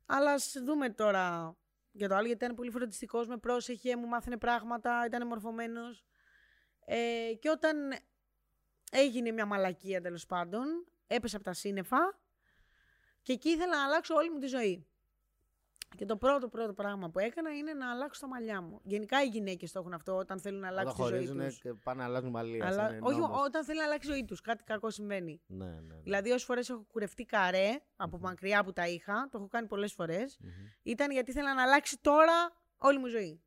Αλλά ας δούμε τώρα. Για το άλλο, γιατί ήταν πολύ φροντιστικός, με πρόσεχε, μου μάθαινε πράγματα, ήταν μορφωμένος. Ε, και όταν έγινε μια μαλακία, τέλος πάντων, έπεσα από τα σύννεφα και εκεί ήθελα να αλλάξω όλη μου τη ζωή. Και το πρώτο πρώτο πράγμα που έκανα είναι να αλλάξω τα μαλλιά μου. Γενικά οι γυναίκες το έχουν αυτό, όταν θέλουν να αλλάξουν τη ζωή τους. Όταν χωρίζουν, πάνε να αλλάζουν μαλλί. Αλλά... Όχι, όταν θέλουν να αλλάξει η ζωή τους, κάτι κακό συμβαίνει. Ναι, ναι, ναι. Δηλαδή, όσες φορές έχω κουρευτεί καρέ από mm-hmm. μακριά που τα είχα, το έχω κάνει πολλές φορές, mm-hmm. ήταν γιατί ήθελα να αλλάξει τώρα όλη μου η ζωή.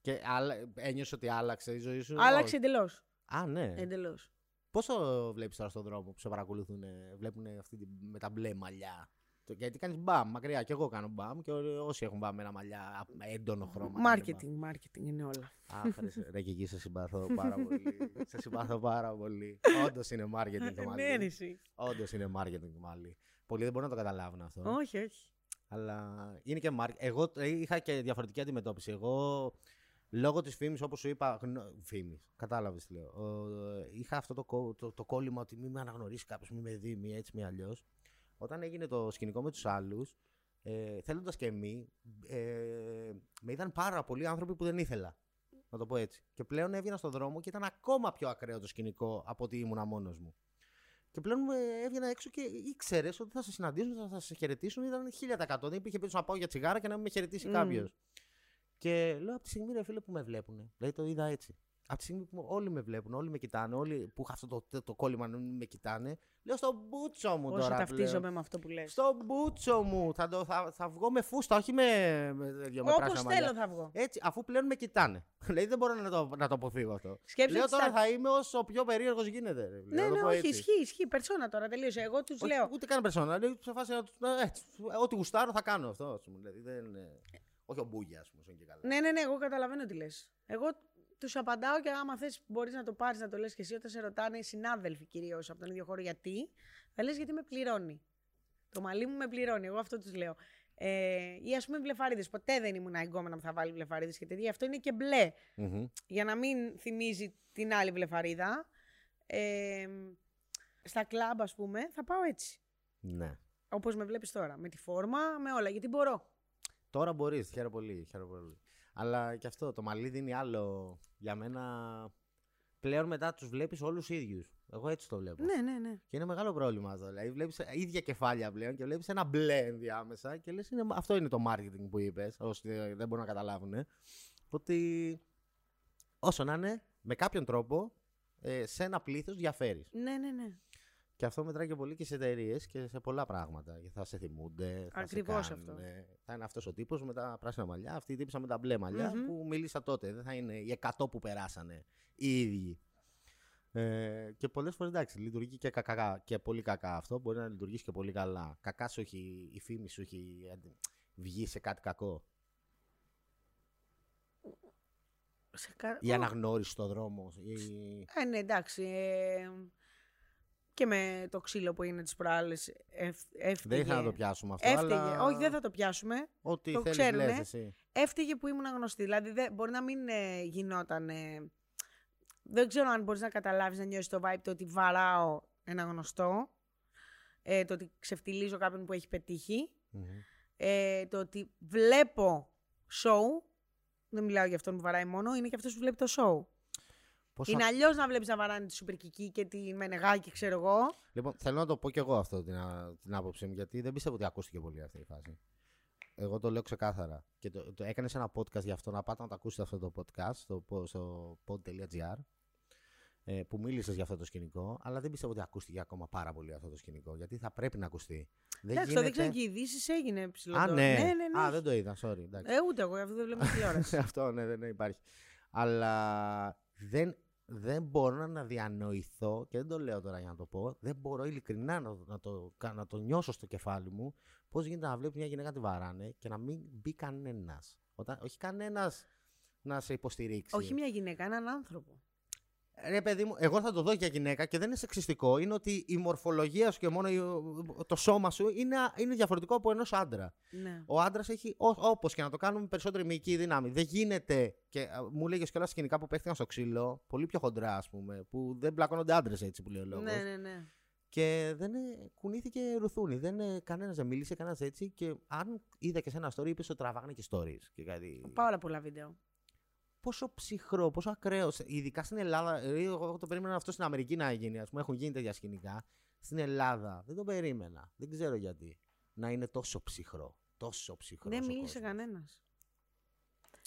Και άλλα... ένιωσε ότι άλλαξε η ζωή σου? Άλλαξε εντελώς. Α, ναι. Εντελώς. Πόσο βλέπεις τώρα στον δρόμο που σε παρακολουθούν, βλέπουν αυτή τη... με τα μπλε μαλλιά? Γιατί κάνεις μπαμ μακριά. Και εγώ κάνω μπαμ και όσοι έχουν μπαμ με ένα μαλλιά έντονο χρώμα. Μάρκετινγκ, μάρκετινγκ είναι όλα. Άφερε. Ρε και εκεί σε συμπαθώ πάρα πολύ. Σε συμπαθώ πάρα πολύ. Όντως είναι μάρκετινγκ το μαλλί. Ναι, εσύ. Όντως είναι μάρκετινγκ το μαλλί. Πολλοί δεν μπορούν να το καταλάβουν αυτό. Όχι, όχι. Αλλά είναι και μάρκετινγκ. Εγώ είχα και διαφορετική αντιμετώπιση. Εγώ λόγω της φήμης, όπως σου είπα. Φήμη. Κατάλαβες τι λέω. Είχα αυτό το κόλλημα ότι μην με αναγνωρίσει κάποιος, μην με δει μία έτσι μία αλλιώς. Όταν έγινε το σκηνικό με τους άλλους, ε, θέλοντας και εμείς, ε, με είδαν πάρα πολλοί άνθρωποι που δεν ήθελα. Να το πω έτσι. Και πλέον έβγαινα στον δρόμο και ήταν ακόμα πιο ακραίο το σκηνικό από ότι ήμουνα μόνος μου. Και πλέον ε, έβγαινα έξω και ήξερες ότι θα σε συναντήσουν, θα σε χαιρετήσουν. Ήταν χίλια τα εκατό. Δεν υπήρχε περίπτωση να πάω για τσιγάρα και να μην με χαιρετήσει mm. κάποιος. Και λέω από τη στιγμή, ρε φίλε, που με βλέπουνε. Δηλαδή το είδα έτσι. από τη στιγμή που όλοι με βλέπουν, όλοι με κοιτάνε, όλοι που είχα αυτό το, το, το κόλλημα να με κοιτάνε, λέω στον μπούτσο μου όσο τώρα. Όσο ταυτίζομαι πλέον με αυτό που λες. Στον μπούτσο μου. Θα, το, θα, θα βγω με φούστα, όχι με, με δυο με πράσινα μαλλιά. Όπως θέλω θα βγω. Έτσι, αφού πλέον με κοιτάνε. Δηλαδή δεν μπορώ να το, να το αποφύγω αυτό. Σκέψε λέω τώρα θα... θα είμαι όσο πιο περίεργος γίνεται. Ρε. Ναι, ναι, ναι, όχι, ισχύει, ισχύει. Περσόνα τώρα τελείωσε. Εγώ τους λέω. Ούτε καν περσόνα. Ό,τι γουστάρω θα κάνω αυτό. Όχι ο Μπούγια, α πούμε. Ναι, ναι, ναι, εγώ καταλαβαίνω τι λες. Εγώ τους απαντάω και άμα θες μπορείς να το πάρεις να το λες και εσύ όταν σε ρωτάνε οι συνάδελφοι κυρίως από τον ίδιο χώρο γιατί, θα λες γιατί με πληρώνει. Το μαλλί μου με πληρώνει, εγώ αυτό τους λέω. Ε, ή ας πούμε βλεφαρίδες. Ποτέ δεν ήμουν αγκόμενα που θα βάλει βλεφαρίδες και τέτοια. Αυτό είναι και μπλε. Mm-hmm. Για να μην θυμίζει την άλλη βλεφαρίδα. Ε, στα κλαμπ, ας πούμε, θα πάω έτσι. Ναι. Όπως με βλέπεις τώρα. Με τη φόρμα, με όλα. Γιατί μπορώ. Τώρα μπορείς. Χαίρομαι πολύ. Χαίρομαι πολύ. Αλλά και αυτό, το μαλλί δίνει άλλο. Για μένα, πλέον μετά τους βλέπεις όλους ίδιους. Εγώ έτσι το βλέπω. Ναι, ναι, ναι. Και είναι μεγάλο πρόβλημα αυτό. Δηλαδή, βλέπεις ίδια κεφάλια πλέον και βλέπεις ένα μπλε ενδιάμεσα και λες είναι, αυτό είναι το marketing που είπες. Όσοι δεν μπορούν να καταλάβουν. Ε. Ότι όσο να είναι, με κάποιον τρόπο, ε, σε ένα πλήθος διαφέρεις. Ναι, ναι, ναι. Και αυτό μετράει και πολύ και σε εταιρείες και σε πολλά πράγματα. Γιατί θα σε θυμούνται. Ακριβώς θα σε κάνουν, αυτό. Θα είναι αυτός ο τύπος με τα πράσινα μαλλιά, αυτή η τύπησα με τα μπλε μαλλιά mm-hmm. που μίλησα τότε. Δεν θα είναι οι εκατό που περάσανε οι ίδιοι. Ε, και πολλές φορές εντάξει, λειτουργεί και, κακά, και πολύ κακά αυτό. Μπορεί να λειτουργήσει και πολύ καλά. Κακά σου έχει, η φήμη σου έχει βγει σε κάτι κακό. Σε κα... Η αναγνώριση στον δρόμο. Η... Ε, ναι, εντάξει. Ε... Και με το ξύλο που είναι τις προάλλες έφτυγε. Δεν θα το πιάσουμε αυτό. Έφτυγε. Αλλά... Όχι, δεν θα το πιάσουμε. Ό,τι το θέλεις λες εσύ. Έφτυγε που ήμουν γνωστή. Δηλαδή δε, μπορεί να μην ε, γινόταν. Ε, δεν ξέρω αν μπορείς να καταλάβεις, να νιώσεις το vibe το ότι βαράω ένα γνωστό. Ε, το ότι ξεφτιλίζω κάποιον που έχει πετύχει. Mm-hmm. Ε, το ότι βλέπω show. Δεν μιλάω για αυτόν που βαράει μόνο. Είναι και αυτός που βλέπει το show. Πόσα... Είναι αλλιώς να βλέπεις να βαράνε τη Super Kiki και τη Μενεγάκη, ξέρω εγώ. Λοιπόν, θέλω να το πω κι εγώ αυτό την, α... την άποψή μου, γιατί δεν πιστεύω ότι ακούστηκε πολύ αυτή η φάση. Εγώ το λέω ξεκάθαρα. Και το, το έκανες ένα podcast γι' αυτό, να πάτε να το ακούσετε αυτό το podcast στο, στο pod.gr ε, που μίλησες για αυτό το σκηνικό, αλλά δεν πιστεύω ότι ακούστηκε ακόμα πάρα πολύ αυτό το σκηνικό, γιατί θα πρέπει να ακουστεί. Εντάξει, το δείξαν και οι ειδήσεις, έγινε ψηλότερο. Α, ναι. Ναι, ναι, ναι. Α, δεν το είδα, sorry. Ε, ούτε εγώ, αυτό δεν βλέπω τηλεόραση. Αυτό, ναι, δεν υπάρχει. Αλλά... Δεν, δεν μπορώ να διανοηθώ, και δεν το λέω τώρα για να το πω, δεν μπορώ ειλικρινά να, να, το, να το νιώσω στο κεφάλι μου πώς γίνεται να βλέπει μια γυναίκα να τη βαράνε και να μην μπει κανένας. Όταν, όχι κανένας να σε υποστηρίξει. Όχι μια γυναίκα, έναν άνθρωπο. Ρε παιδί μου, εγώ θα το δω για γυναίκα και δεν είναι σεξιστικό. Είναι ότι η μορφολογία σου και μόνο το σώμα σου είναι, είναι διαφορετικό από ενός άντρα. Ναι. Ο άντρας έχει, όπως και να το κάνουμε, περισσότερη μυϊκή δύναμη. Δεν γίνεται. Και μου λέγες κιόλας σκηνικά που παίχτηκαν στο ξύλο, πολύ πιο χοντρά, ας πούμε, που δεν μπλακώνονται άντρες, έτσι που λέει ο λόγος. Ναι, ναι, ναι. Και δεν κουνήθηκε ρουθούνι. Δεν, κανένας δεν μίλησε, κανένας έτσι. Και αν είδα και σε ένα story, είπες ότι τραβάγανε και stories. Και κάτι... Πάρα πολλά βίντεο. Πόσο ψυχρό, πόσο ακραίο. Ειδικά στην Ελλάδα. Εγώ το περίμενα αυτό στην Αμερική να γίνει. Ας πούμε, έχουν γίνει τέτοια σκηνικά. Στην Ελλάδα δεν το περίμενα. Δεν ξέρω γιατί. Να είναι τόσο ψυχρό. Τόσο ψυχρό. Δεν μίλησε κανένας.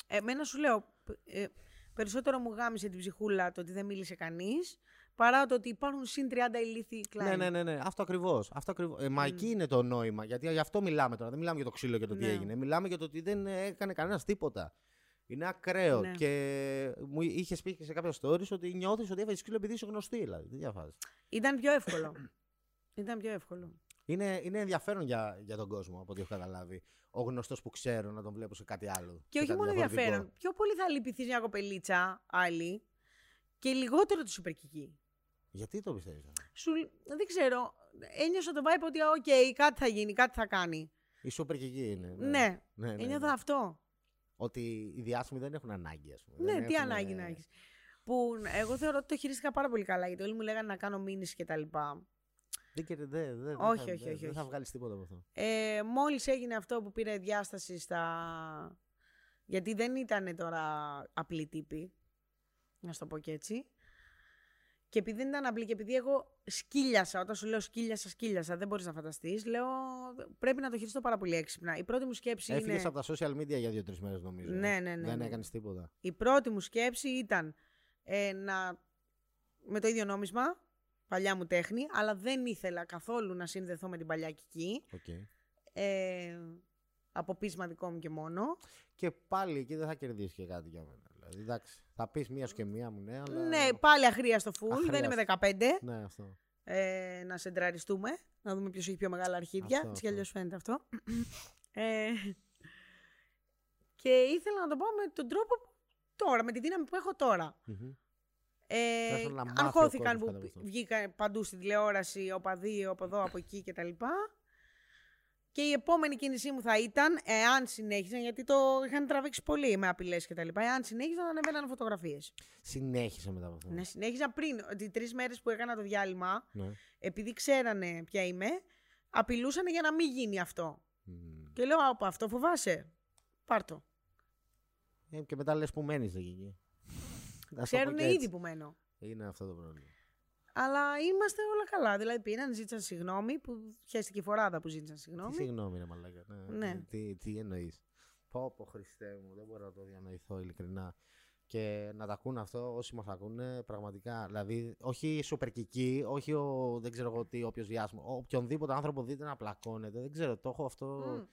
Εμένα σου λέω. Ε, περισσότερο μου γάμισε την ψυχούλα το ότι δεν μίλησε κανείς. Παρά το ότι υπάρχουν συν τριάντα ηλίθιοι κλάδοι. Ναι, ναι, ναι. Αυτό ακριβώς. Αυτό ακριβώς. Ε, μα mm. εκεί είναι το νόημα. Γιατί γι' αυτό μιλάμε τώρα. Δεν μιλάμε για το ξύλο και το τι ναι. έγινε. Μιλάμε για το ότι δεν έκανε κανένας τίποτα. Είναι ακραίο. Ναι. Και μου είχες πει και σε κάποια stories ότι νιώθεις ότι έφαγες ξύλο επειδή είσαι γνωστή. Δηλαδή, τι διαφάζεις. Ήταν πιο εύκολο. Ήταν πιο εύκολο. Είναι, είναι ενδιαφέρον για, για τον κόσμο, από ό,τι έχω καταλάβει. Ο γνωστός που ξέρω να τον βλέπω σε κάτι άλλο. Και όχι μόνο ενδιαφέρον. Πιο πολύ θα λυπηθείς μια κοπελίτσα άλλη και λιγότερο τη Σουπερκική. Γιατί το πιστεύεις? Σου, δεν ξέρω. Ένιωσα το vibe ότι, OK, κάτι θα γίνει, κάτι θα κάνει. Η Σουπερκική είναι. Ναι. ναι, ναι, ναι, ναι. Ένιωθα αυτό. Ότι οι διάσημοι δεν έχουν ανάγκη, ας πούμε. Ναι, δεν τι έχουν... ανάγκη να έχεις. Που εγώ θεωρώ ότι το χειρίστηκα πάρα πολύ καλά, γιατί όλοι μου λέγανε να κάνω μήνυση κτλ. Δεν δε, δε, δε, όχι, όχι, όχι. Δεν θα βγάλεις τίποτα από αυτό. Ε, μόλις έγινε αυτό που πήρε διάσταση στα. Γιατί δεν ήταν τώρα απλή τύπη. Να σου το πω και έτσι. Και επειδή δεν ήταν απλή, και επειδή εγώ σκύλιασα, όταν σου λέω σκύλιασα, σκύλιασα, δεν μπορείς να φανταστείς, λέω πρέπει να το χειριστώ πάρα πολύ έξυπνα. Η πρώτη μου σκέψη. Έφυγες είναι... από τα social media για δύο-τρεις μέρες, νομίζω. Ναι, ναι, ναι. Δεν ναι. έκανες τίποτα. Η πρώτη μου σκέψη ήταν ε, να... με το ίδιο νόμισμα, παλιά μου τέχνη, αλλά δεν ήθελα καθόλου να συνδεθώ με την παλιά Κική. Okay. Ε, από πείσμα δικό μου και μόνο. Και πάλι εκεί δεν θα κερδίσει και κάτι για μένα. Δηλαδή, εντάξει, θα πεις μία σου και μία μου, ναι, αλλά... Ναι, πάλι αχρίαστο φουλ, δεν είμαι δεκαπέντε. Ναι, αυτό. Ε, να σεντραριστούμε, να δούμε ποιος έχει πιο μεγάλα αρχίδια. Τι αλλιώς φαίνεται αυτό. ε, και ήθελα να το πω με τον τρόπο τώρα, με τη δύναμη που έχω τώρα. Mm-hmm. Ε, αγχώθηκαν που βγήκαν παντού στην τηλεόραση, οπαδί, οπαδό, από εκεί κτλ. Και, και η επόμενη κίνησή μου θα ήταν, εάν συνέχιζαν, γιατί το είχαν τραβήξει πολύ με απειλές κτλ. Εάν συνέχιζαν, ανεβαίναν φωτογραφίες. Συνέχισα μετά από αυτό. Ναι, συνέχιζα πριν. Ότι τρεις μέρες που έκανα το διάλειμμα, ναι, επειδή ξέρανε ποια είμαι, απειλούσαν για να μην γίνει αυτό. Mm. Και λέω, από αυτό φοβάσαι. Πάρ' το. Ε, και μετά λες που μένεις εκεί. Ξέρουν ήδη που μένω. Είναι αυτό το πρόβλημα. Αλλά είμαστε όλα καλά. Δηλαδή πήραν, ζήτησαν συγγνώμη. Που χαίστηκε η φοράδα που ζήτησαν συγγνώμη. Τι συγγνώμη, ρε μαλάκα. Ναι. Ναι. Τι, τι εννοείς. Πω πω, Χριστέ μου, δεν μπορώ να το διανοηθώ ειλικρινά. Και να τα ακούνε αυτό όσοι μας ακούνε, πραγματικά. Δηλαδή, όχι Super Kiki, όχι ο, δεν ξέρω εγώ τι, όποιος διάσημος. Οποιονδήποτε άνθρωπο δείτε να πλακώνεται. Δεν ξέρω, το έχω αυτό. Mm.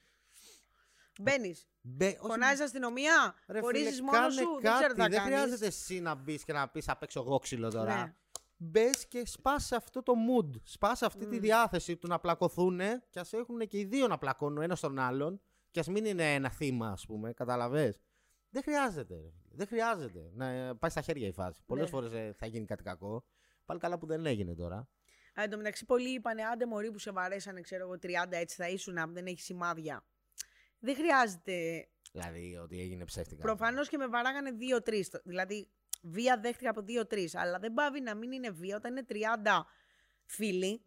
Μπαίνει. Μπαι... Φωνάζει αστυνομία. Χωρίζει μόνο σου. Κάτι. Δεν ξέρω τι θα κάνεις. Δεν χρειάζεται εσύ να μπει και να πει απ' έξω εγώ ξύλο τώρα. Ναι. Μπε και σπάσει αυτό το mood. Σπάσει αυτή mm. τη διάθεση του να πλακωθούν και α έχουν και οι δύο να πλακώνουν ένα στον άλλον. Και α μην είναι ένα θύμα, α πούμε. Καταλαβες. Δεν χρειάζεται. Δεν χρειάζεται να πάει στα χέρια η φάση. Πολλές ναι. φορές θα γίνει κάτι κακό. Πάλι καλά που δεν έγινε τώρα. Α, εν τω μεταξύ, πολλοί είπανε άντε μωρή που σε βαρέσανε, ξέρω εγώ, τριάντα έτσι θα ήσουν, αν δεν έχει σημάδια. Δεν χρειάζεται. Δηλαδή ότι έγινε ψεύτικα. Προφανώς και με βαράγανε δύο τρεις. Δηλαδή βία δέχτηκα από δύο τρεις. Αλλά δεν πάβει να μην είναι βία όταν είναι τριάντα φίλοι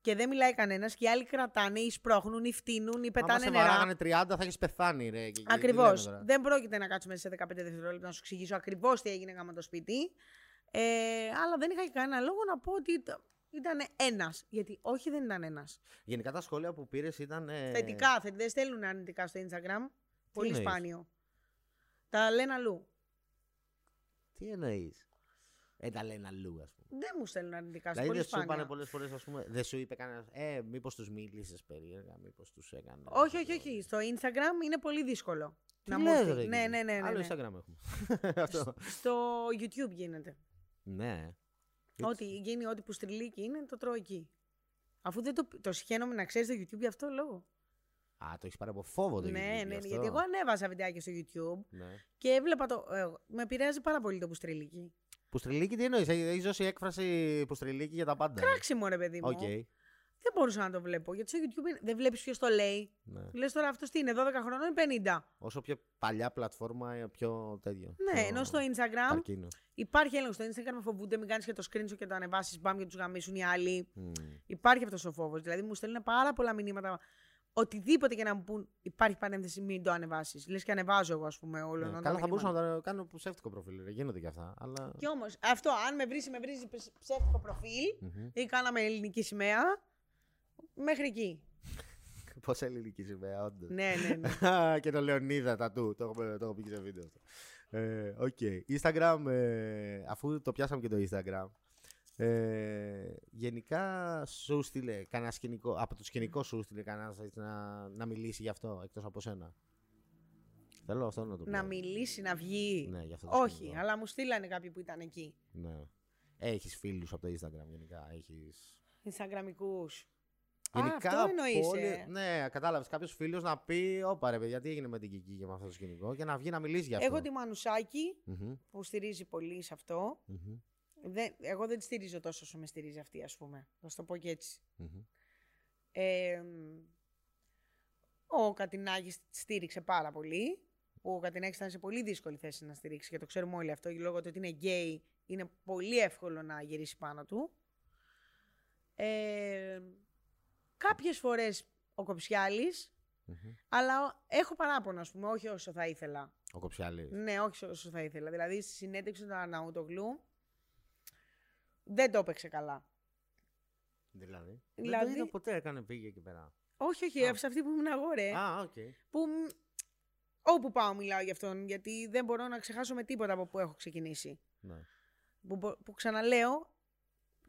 και δεν μιλάει κανένας και οι άλλοι κρατάνε ή σπρώχνουν ή φτύνουν ή πετάνε άμα νερά. Αν σε βαράγανε τριάντα θα έχεις πεθάνει, ρε. Ακριβώς. Δεν πρόκειται να κάτσουμε σε δεκαπέντε δευτερόλεπτα να σου εξηγήσω ακριβώς τι έγινε γάμα το σπίτι. Ε, αλλά δεν είχα κανένα λόγο να πω ότι. Ήταν ένας, γιατί όχι δεν ήταν ένας. Γενικά τα σχόλια που πήρες ήταν... Ε... Θετικά, δεν στέλνουν αρνητικά στο Instagram. Τι πολύ εννοείς? Σπάνιο. Τα λένε αλλού. Τι εννοείς? Ε, τα λένε αλλού, ας πούμε. Δεν μου στέλνουν αρνητικά, δηλαδή, πολύ σπάνια. Δηλαδή δεν σου είπανε πολλές φορές, ας πούμε, δεν σου είπε κανένας, ε, μήπως τους μίλησες περίεργα, μήπως τους έκανε... Όχι, όχι, όχι. Στο Instagram είναι πολύ δύσκολο. Τι να λες, ρε, ναι, ναι, ναι, ναι, ναι. Άλλο Instagram έχουμε. Στο YouTube γίνεται. Ναι. Ό,τι γίνει, ό,τι που στριλίκι είναι, το τρώω εκεί. Αφού δεν το, το συχαίνομαι να ξέρεις το YouTube για αυτό το λόγο. Α, το έχεις πάρει από φόβο το ναι, YouTube. Ναι, ναι, γιατί εγώ ανέβασα βιντεάκια στο YouTube ναι. και έβλεπα το. Ε, με επηρέαζε πάρα πολύ το που στριλίκι. Που στριλίκι, τι εννοείς, έχεις δώσει έκφραση που στριλίκι για τα πάντα. Κράξιμο, ρε παιδί μου. Okay. Δεν μπορούσα να το βλέπω. Γιατί στο YouTube δεν βλέπεις ποιος το λέει. Ναι. Λες τώρα αυτό τι είναι, δώδεκα χρονών ή πενήντα. Όσο πιο παλιά πλατφόρμα, πιο τέτοιο. Ναι, πιο... ενώ στο Instagram. Αρκίνο. Υπάρχει έλεγχο στο Instagram, φοβούνται, μην κάνεις και το screenshot και το ανεβάσεις. Μπαμ και τους γαμίσουν οι άλλοι. Mm. Υπάρχει αυτός ο φόβος. Δηλαδή μου στέλνουν πάρα πολλά μηνύματα. Οτιδήποτε και να μου πούν, υπάρχει παρένθεση, μην το ανεβάσεις. Λες και ανεβάζω εγώ, ας πούμε, όλο. Ναι, καλά, θα μηνύματα. Μπορούσα να το κάνω ψεύτικο προφίλ. Γίνονται και αυτά. Αλλά... Κι όμως, αυτό, αν με βρίζει, με βρίζει ψεύτικο προφίλ mm-hmm. ή κάναμε ελληνική σημαία. Μέχρι εκεί. Πόσα ελληνική σημαία, όντως. Ναι, ναι, ναι. Και το Λεωνίδα τατού. Το έχω πει και σε βίντεο αυτό. Ε, okay. Instagram, ε, αφού το πιάσαμε και το Instagram, ε, γενικά σου στείλε κανένα σκηνικό, από το σκηνικό σου στείλε κανένα να, να μιλήσει γι' αυτό, εκτός από σένα. Θέλω αυτό να το πω. Να μιλήσει, να βγει. Ναι, όχι, σκηνικό. Αλλά μου στείλανε κάποιοι που ήταν εκεί. Ναι. Έχεις φίλους από το Instagram γενικά, έχεις... Instagramικούς. Γενικά, α, αυτό εννοείσαι. Ναι, κατάλαβες κάποιος φίλος να πει όπα ρε παιδιά, τι έγινε με την Κική και με αυτό το σκηνικό και να βγει να μιλήσει για αυτό. Έχω τη Μανουσάκη mm-hmm. που στηρίζει πολύ σε αυτό. Mm-hmm. Δεν, εγώ δεν τη στηρίζω τόσο όσο με στηρίζει αυτή, ας πούμε. Να το πω και έτσι. Mm-hmm. Ε, ο Κατινάκης στήριξε πάρα πολύ. Ο Κατινάκης ήταν σε πολύ δύσκολη θέση να στηρίξει και το ξέρουμε όλοι αυτό. Λόγω του ότι είναι γκέι, είναι πολύ εύκολο να γυρίσει πάνω του. Ε, Κάποιες φορές ο Κοψιάλης, mm-hmm. αλλά έχω παράπονα, ας πούμε, όχι όσο θα ήθελα. Ο Κοψιάλης. Ναι, όχι όσο θα ήθελα. Δηλαδή, στη συνέντευξη του Αναούτογλου δεν το έπαιξε καλά. Δηλαδή, δηλαδή... δεν το είδα ποτέ, έκανε πήγε εκεί πέρα. Όχι, όχι, ah. σε αυτή που ήμουν εγώ, ρε. Ah, okay. Που όπου πάω μιλάω γι' αυτόν, γιατί δεν μπορώ να ξεχάσω με τίποτα από που έχω ξεκινήσει. Ναι. No. που, που ξαναλέω,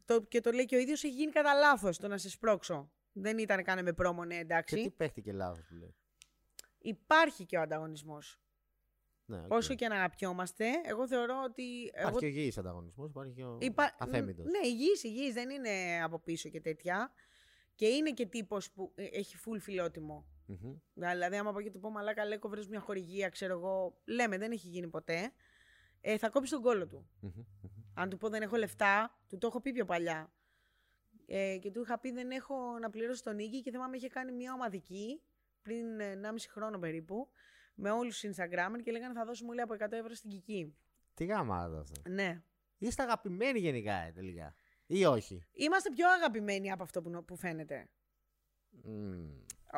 το, και το λέει και ο ίδιος, έχει γίνει κατά λάθος το να σε σπρώξω. Δεν ήταν καν με πρόμονε, εντάξει. Και τι παίχτηκε λάθος που λέει. Υπάρχει και ο ανταγωνισμός. Ναι, okay. Όσο και να αγαπιόμαστε, εγώ θεωρώ ότι. Υπάρχει εγώ... και ο υγιής ανταγωνισμός, υπάρχει και ο Υπά... αθέμητος. Ναι, υγιής, υγιής, δεν είναι από πίσω και τέτοια. Και είναι και τύπος που έχει full φιλότιμο. Mm-hmm. Δηλαδή, άμα πάω και του πω μαλάκα, λέκο, βρες μια χορηγία, ξέρω εγώ. Λέμε, δεν έχει γίνει ποτέ. Ε, θα κόψει τον κόλο του. Mm-hmm. Αν του πω δεν έχω λεφτά, του το έχω πει πιο παλιά. Ε, και του είχα πει δεν έχω να πληρώσω τον νίκη και θυμάμαι είχε κάνει μια ομαδική πριν ενάμιση χρόνο περίπου. Με όλους τους Instagram και λέγανε θα δώσουμε όλοι από εκατό ευρώ στην Κική. Τι γάμα δώσε. Ναι. Είστε αγαπημένοι γενικά, ε, τελικά. Ή όχι. Είμαστε πιο αγαπημένοι από αυτό που, που φαίνεται. Mm.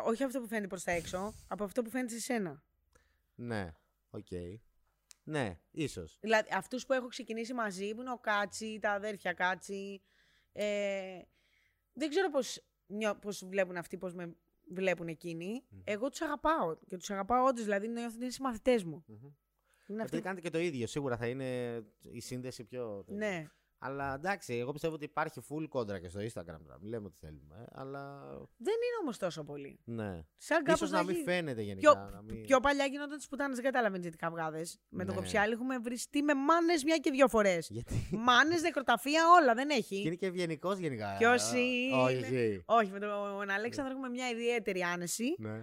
Όχι αυτό που φαίνεται προς τα έξω, από αυτό που φαίνεται σε σένα. Ναι, οκ. Okay. Ναι, ίσως. Δηλαδή, αυτούς που έχω ξεκινήσει μαζί, που είναι ο Κάτσι, τα αδέρφια Κάτσι. Ε, δεν ξέρω πώς, πώς βλέπουν αυτοί, πώς με βλέπουν εκείνοι. Mm-hmm. Εγώ τους αγαπάω. Και τους αγαπάω όντως, δηλαδή νιώθω ότι είναι συμμαθητές μου. Mm-hmm. Αυτή... Αυτοί κάνετε και το ίδιο, σίγουρα θα είναι η σύνδεση πιο... Ναι. Αλλά εντάξει, εγώ πιστεύω ότι υπάρχει full κόντρα και στο Instagram. Μην λέμε ότι θέλουμε, αλλά. Δεν είναι όμως τόσο πολύ. Ναι. Σαν κάπως ίσως να, να μην έχει... φαίνεται γενικά. Πιο, να μην... πιο παλιά γινόταν τις πουτάνες, δεν κατάλαβαν γιατί καυγάδες. Με ναι. τον Κοψιάλη έχουμε βριστεί με μάνες μια και δύο φορές. Γιατί... Μάνες, νεκροταφεία, όλα δεν έχει. Και είναι και ευγενικός γενικά. Και όσοι. Όχι. Είναι... Όχι, με τον Αλέξανδρο έχουμε μια ιδιαίτερη άνεση. Ναι.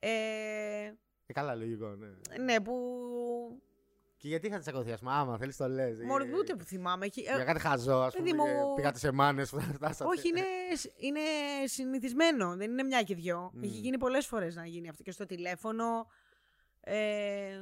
Ε... Καλά, λογικό, ναι. Ναι, που. Και γιατί είχα τσακωθεί, άμα θέλει το λε. Μόρι, ούτε που θυμάμαι. Για κάτι χαζό, α πούμε. Μου... Πήγατε σε μάνες που φτάσατε. Όχι, είναι, είναι συνηθισμένο. Δεν είναι μια και δυο. Mm. Έχει γίνει πολλές φορές να γίνει αυτό. Και στο τηλέφωνο. Ε,